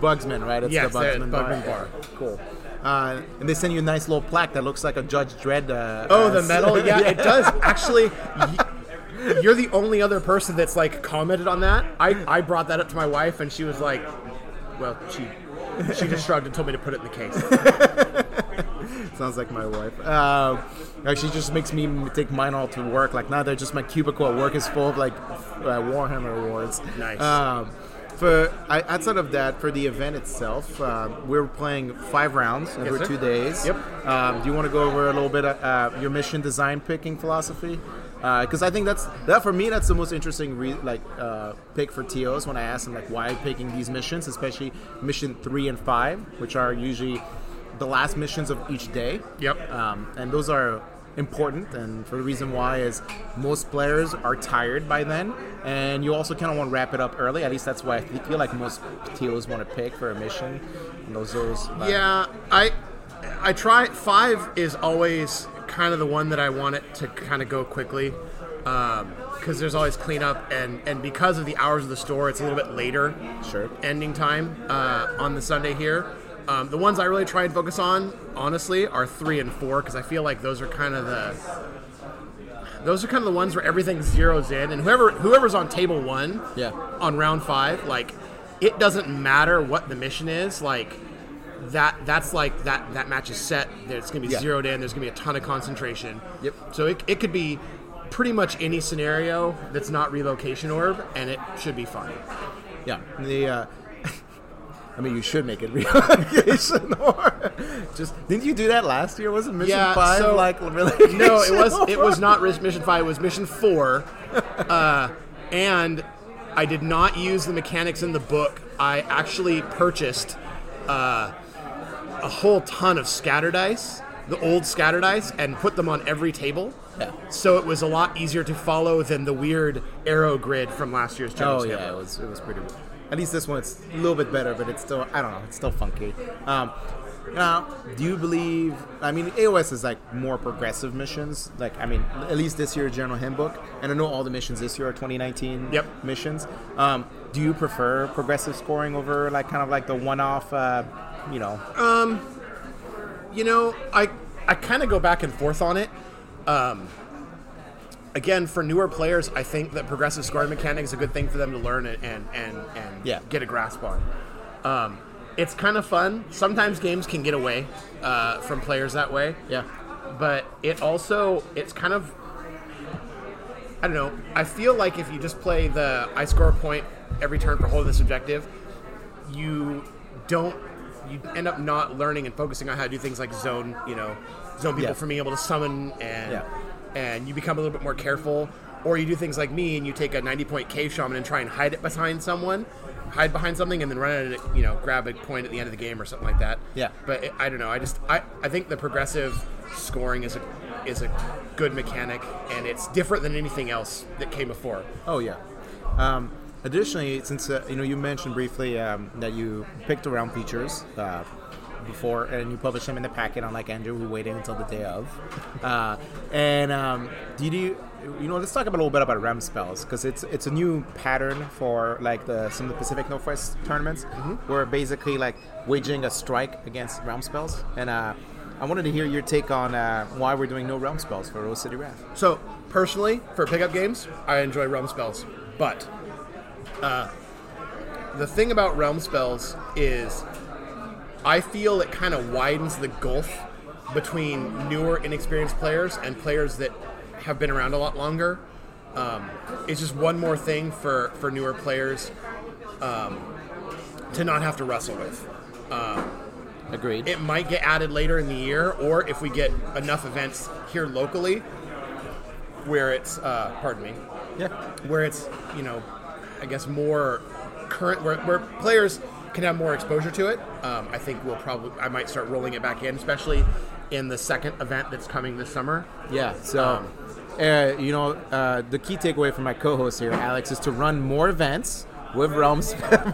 Bugsman, right? It's yes, the Bugsman, Bugsman bar. bar. Cool. Uh, and they send you a nice little plaque that looks like a Judge Dredd. Uh, oh, the medal? Yeah, yeah, it does. Actually... You're the only other person that's, like, commented on that. I, I brought that up to my wife, and she was like, well, she she just shrugged and told me to put it in the case. Sounds like my wife. Uh, actually, just makes me take mine all to work. Like, now they're just, my cubicle at work is full of, like, uh, Warhammer awards. Nice. Um, for I, outside of that, for the event itself, uh, we're playing five rounds over yes, two days. Yep. Um, do you want to go over a little bit of uh, your mission design picking philosophy? Because uh, I think that's that for me. That's the most interesting re- like uh, pick for T Os when I ask them like why picking these missions, especially mission three and five, which are usually the last missions of each day. Yep. Um, and those are important, and for the reason why is most players are tired by then, and you also kind of want to wrap it up early. At least that's why I feel like most T Os want to pick for a mission. And those those. Uh, yeah, I I try five is always. Kind of the one that I want it to kind of go quickly. Um, because there's always cleanup, and, and because of the hours of the store, it's a little bit later sure. ending time uh, on the Sunday here. Um, the ones I really try and focus on, honestly, are three and four, because I feel like those are kind of the those are kind of the ones where everything zeroes in, and whoever whoever's on table one, yeah. on round five, like it doesn't matter what the mission is, like that that's like that that match is set. It's gonna be yeah. zeroed in. There's gonna be a ton of concentration. Yep. So it it could be pretty much any scenario that's not relocation orb, and it should be fun. Yeah. The, uh, I mean, you should make it relocation orb. Just didn't you do that last year? Wasn't Mission yeah, Five so, like relocation? No, it was. Orb? It was not Mission Five. It was Mission Four, uh, and I did not use the mechanics in the book. I actually purchased uh, a whole ton of scatter dice, the old scatter dice, and put them on every table. Yeah. So it was a lot easier to follow than the weird arrow grid from last year's General Table. Oh yeah, it was it was pretty. At least this one, it's a little bit better, but it's still I don't know, it's still funky. Um, now, do you believe? I mean, A O S is like more progressive missions. Like I mean, at least this year's General Handbook, and I know all the missions this year are twenty nineteen yep. missions. Um, do you prefer progressive scoring over like kind of like the one-off? Uh, you know. Um, you know, I I kind of go back and forth on it. Um, again, for newer players, I think that progressive scoring mechanic is a good thing for them to learn and and, and, and yeah. get a grasp on. Um, it's kind of fun. Sometimes games can get away uh, from players that way. Yeah. But it also, it's kind of, I don't know, I feel like if you just play the I score a point every turn for holding this objective, you don't, you end up not learning and focusing on how to do things like zone, you know, zone people yeah. from being able to summon, and yeah. and you become a little bit more careful. Or you do things like me, and you take a ninety-point cave shaman and try and hide it behind someone, hide behind something, and then run at it, you know, grab a point at the end of the game or something like that. Yeah. But it, I don't know. I just I, I think the progressive scoring is a is a good mechanic, and it's different than anything else that came before. Oh yeah. Um, additionally, since uh, you know you mentioned briefly um, that you picked around features. Uh, before, and you publish them in the packet, unlike Andrew, who waited until the day of. Uh, and um, did you, you know, let's talk about a little bit about Rem spells, because it's it's a new pattern for like the some of the Pacific Northwest tournaments, mm-hmm. where basically like waging a strike against Rem spells. And uh, I wanted to hear your take on uh, why we're doing no Rem spells for Rose City Wrath. So personally, for pickup games, I enjoy Rem spells, but uh, the thing about Rem spells is, I feel it kind of widens the gulf between newer, inexperienced players and players that have been around a lot longer. Um, it's just one more thing for, for newer players um, to not have to wrestle with. Um, Agreed. It might get added later in the year, or if we get enough events here locally where it's, uh, pardon me, yeah, where it's, you know, I guess more current, where, where players can have more exposure to it. Um, I think we'll probably, I might start rolling it back in, especially in the second event that's coming this summer. Yeah. So, um, uh, you know, uh, the key takeaway from my co-host here, Alex, is to run more events with realm,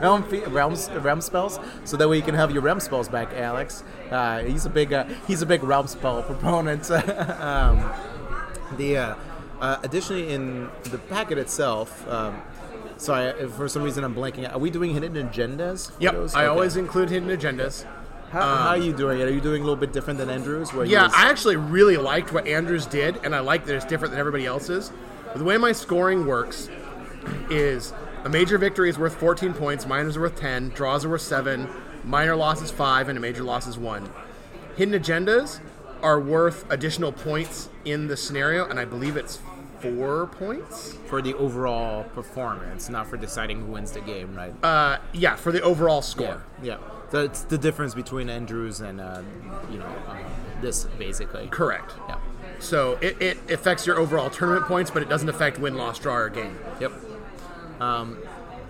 realm, realm, realm spells, so that way you can have your realm spells back, Alex. Uh, he's a big, uh, he's a big realm spell proponent. um, the, uh, uh, additionally in the packet itself, um, sorry, for some reason I'm blanking out. Are we doing hidden agendas? Yep, those? I okay. always include hidden agendas. How, um, how are you doing it? Are you doing a little bit different than Andrew's? Where yeah, was... I actually really liked what Andrew's did, and I like that it's different than everybody else's. But the way my scoring works is a major victory is worth fourteen points, minors are worth ten, draws are worth seven, minor loss is five, and a major loss is one. Hidden agendas are worth additional points in the scenario, and I believe it's four points for the overall performance, not for deciding who wins the game, right? Uh, yeah, for the overall score. Yeah, yeah. So it's the difference between Andrews and uh, you know uh, this basically. Correct. Yeah. So it, it affects your overall tournament points, but it doesn't affect win, loss, draw, or game. Yep. Um,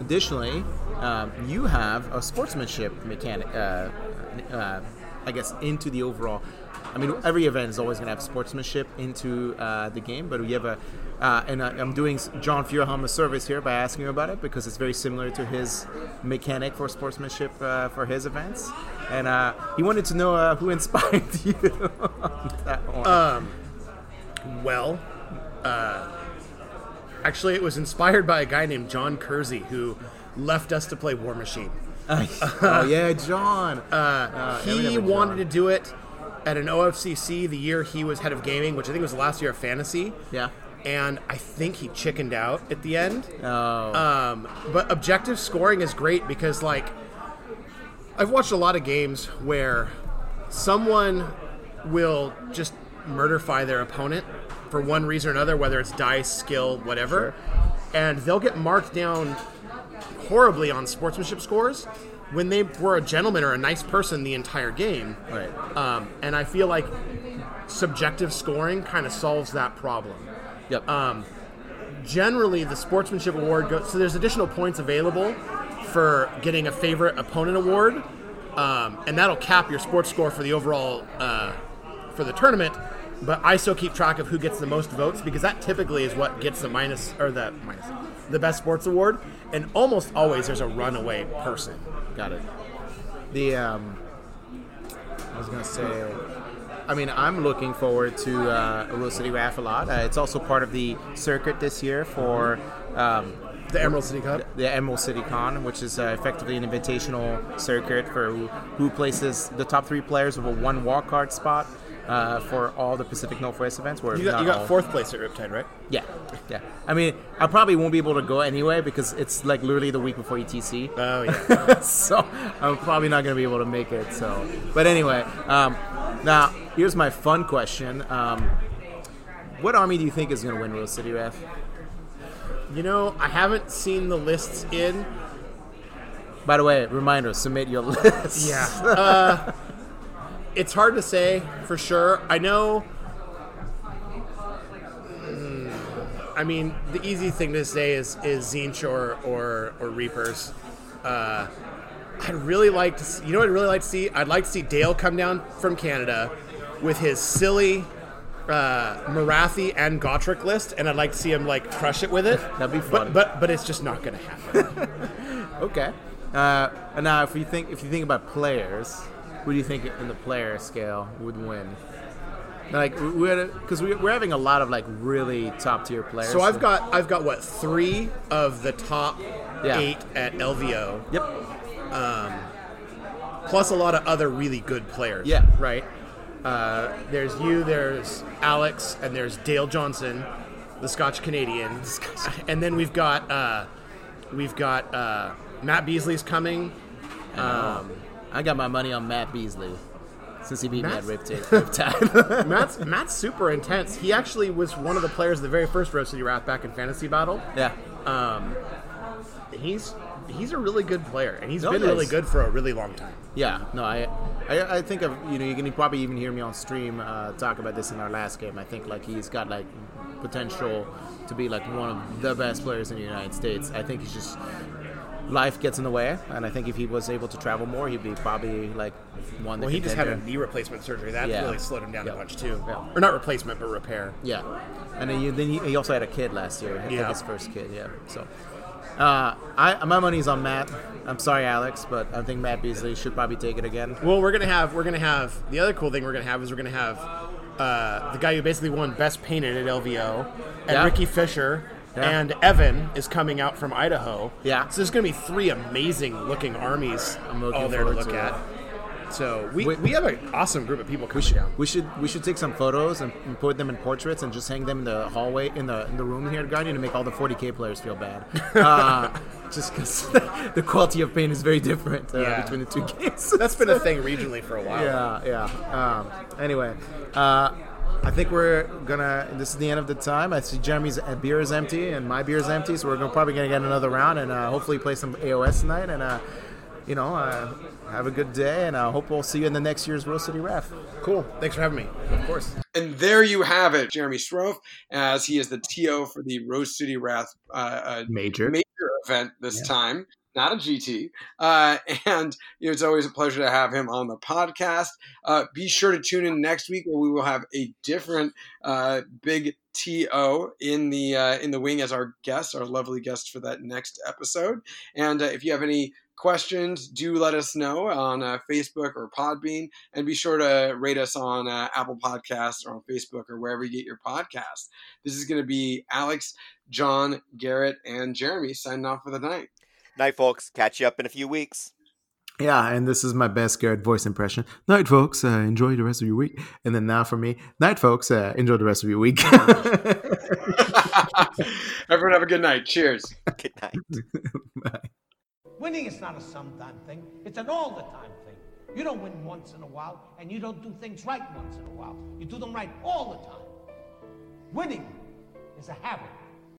additionally, um, you have a sportsmanship mechanic. Uh, uh, I guess into the overall. I mean, every event is always going to have sportsmanship into uh, the game, but we have a, uh, and I, I'm doing John Feuerhelm a service here by asking him about it, because it's very similar to his mechanic for sportsmanship uh, for his events, and uh, he wanted to know uh, who inspired you on that one. Um, well, uh, Actually, it was inspired by a guy named John Kersey, who left us to play War Machine. Uh, oh, yeah, John. Uh, uh, he John. wanted to do it at an O F C C the year he was head of gaming, which I think was the last year of Fantasy. Yeah. And I think he chickened out at the end. Oh. Um, but objective scoring is great because, like, I've watched a lot of games where someone will just murderfy their opponent for one reason or another, whether it's dice, skill, whatever. Sure. And they'll get marked down horribly on sportsmanship scores when they were a gentleman or a nice person the entire game. Right. Um, and I feel like subjective scoring kind of solves that problem. Yep. Um, generally, the sportsmanship award goes... So there's additional points available for getting a favorite opponent award, um, and that'll cap your sports score for the overall... Uh, for the tournament, but I still keep track of who gets the most votes because that typically is what gets the minus or the minus the best sports award, and almost always there's a runaway person. Got it. The um, I was gonna say, I mean, I'm looking forward to uh, Rose City Wrath a lot. Uh, it's also part of the circuit this year for um, the Emerald City Con. The, the Emerald City Con, which is uh, effectively an invitational circuit for who, who places the top three players with a one walk card spot. Uh, for all the Pacific Northwest events, where you got, you got fourth place at Riptide, right? Yeah, yeah. I mean, I probably won't be able to go anyway because it's like literally the week before E T C. Oh yeah. So I'm probably not going to be able to make it. So, but anyway, um, now here's my fun question: um, what army do you think is going to win Rose City Wrath? You know, I haven't seen the lists in. By the way, reminder: submit your lists. Yeah. Uh, It's hard to say for sure. I know. Mm, I mean, the easy thing to say is is Tzeentch or or, or Reapers. Uh, I'd really like to. See, you know what I'd really like to see? I'd like to see Dale come down from Canada with his silly uh, Marathi and Gotrek list, and I'd like to see him like crush it with it. That'd be fun. But but, but it's just not going to happen. Okay. Uh, and now, if you think if you think about players. Who do you think in the player scale would win? Like, because we, we're having a lot of like really top tier players. So I've got I've got what three of the top yeah. eight at L V O. Yep. Um, plus a lot of other really good players. Yeah. Right. Uh, there's you. There's Alex, and there's Dale Johnson, the Scotch Canadian. And then we've got uh, we've got uh, Matt Beasley's coming. Um, I got my money on Matt Beasley since he beat Matt's, Matt Riptide. Matt's, Matt's super intense. He actually was one of the players of the very first Rose City Wrath back in Fantasy Battle. Yeah. Um, he's he's a really good player, and he's no, been yes. really good for a really long time. Yeah. No, I I, I think of, you know, you can probably even hear me on stream uh, talk about this in our last game. I think like he's got like potential to be like one of the best players in the United States. I think he's just... Life gets in the way, and I think if he was able to travel more, he'd be probably like one. Well, he contender. Just had a knee replacement surgery that yeah. really slowed him down yep. a bunch too, yeah. or not replacement, but repair. Yeah, and then, you, then he also had a kid last year. Yeah, his first kid. Yeah, so uh, I my money's on Matt. I'm sorry, Alex, but I think Matt Beasley should probably take it again. Well, we're gonna have we're gonna have the other cool thing we're gonna have is we're gonna have uh, the guy who basically won Best Painted at L V O and yeah. Ricky Fisher. Yeah. And Evan is coming out from Idaho. Yeah. So there's going to be three amazing-looking armies all there to look to at. That. So we, we we have an awesome group of people coming we should, down. We should we should take some photos and, and put them in portraits and just hang them in the hallway in the in the room here at Guardian to make all the forty K players feel bad. uh, just because the quality of paint is very different uh, yeah. between the two games. That's been a thing regionally for a while. Yeah, yeah. Um, anyway. Uh, I think we're gonna. This is the end of the time. I see Jeremy's beer is empty and my beer is empty, so we're gonna, probably gonna get another round and uh, hopefully play some A O S tonight. And uh, you know, uh, have a good day, and I uh, hope we'll see you in the next year's Rose City Wrath. Cool. Thanks for having me. Of course. And there you have it, Jeremy Strofe, as he is the T O for the Rose City Wrath uh, uh, major major event this yeah. time. Not a G T. Uh, and it's always a pleasure to have him on the podcast. Uh, be sure to tune in next week where we will have a different uh, big T O in the uh, in the wing as our guest, our lovely guest for that next episode. And uh, if you have any questions, do let us know on uh, Facebook or Podbean, and be sure to rate us on uh, Apple Podcasts or on Facebook or wherever you get your podcasts. This is going to be Alex, John, Garrett, and Jeremy signing off for the night. Night, folks. Catch you up in a few weeks. Yeah, and this is my best Garrett voice impression. Night, folks. Uh, enjoy the rest of your week. And then now for me, night, folks. Uh, enjoy the rest of your week. Everyone have a good night. Cheers. Good night. Bye. Winning is not a sometime thing. It's an all-the-time thing. You don't win once in a while, and you don't do things right once in a while. You do them right all the time. Winning is a habit.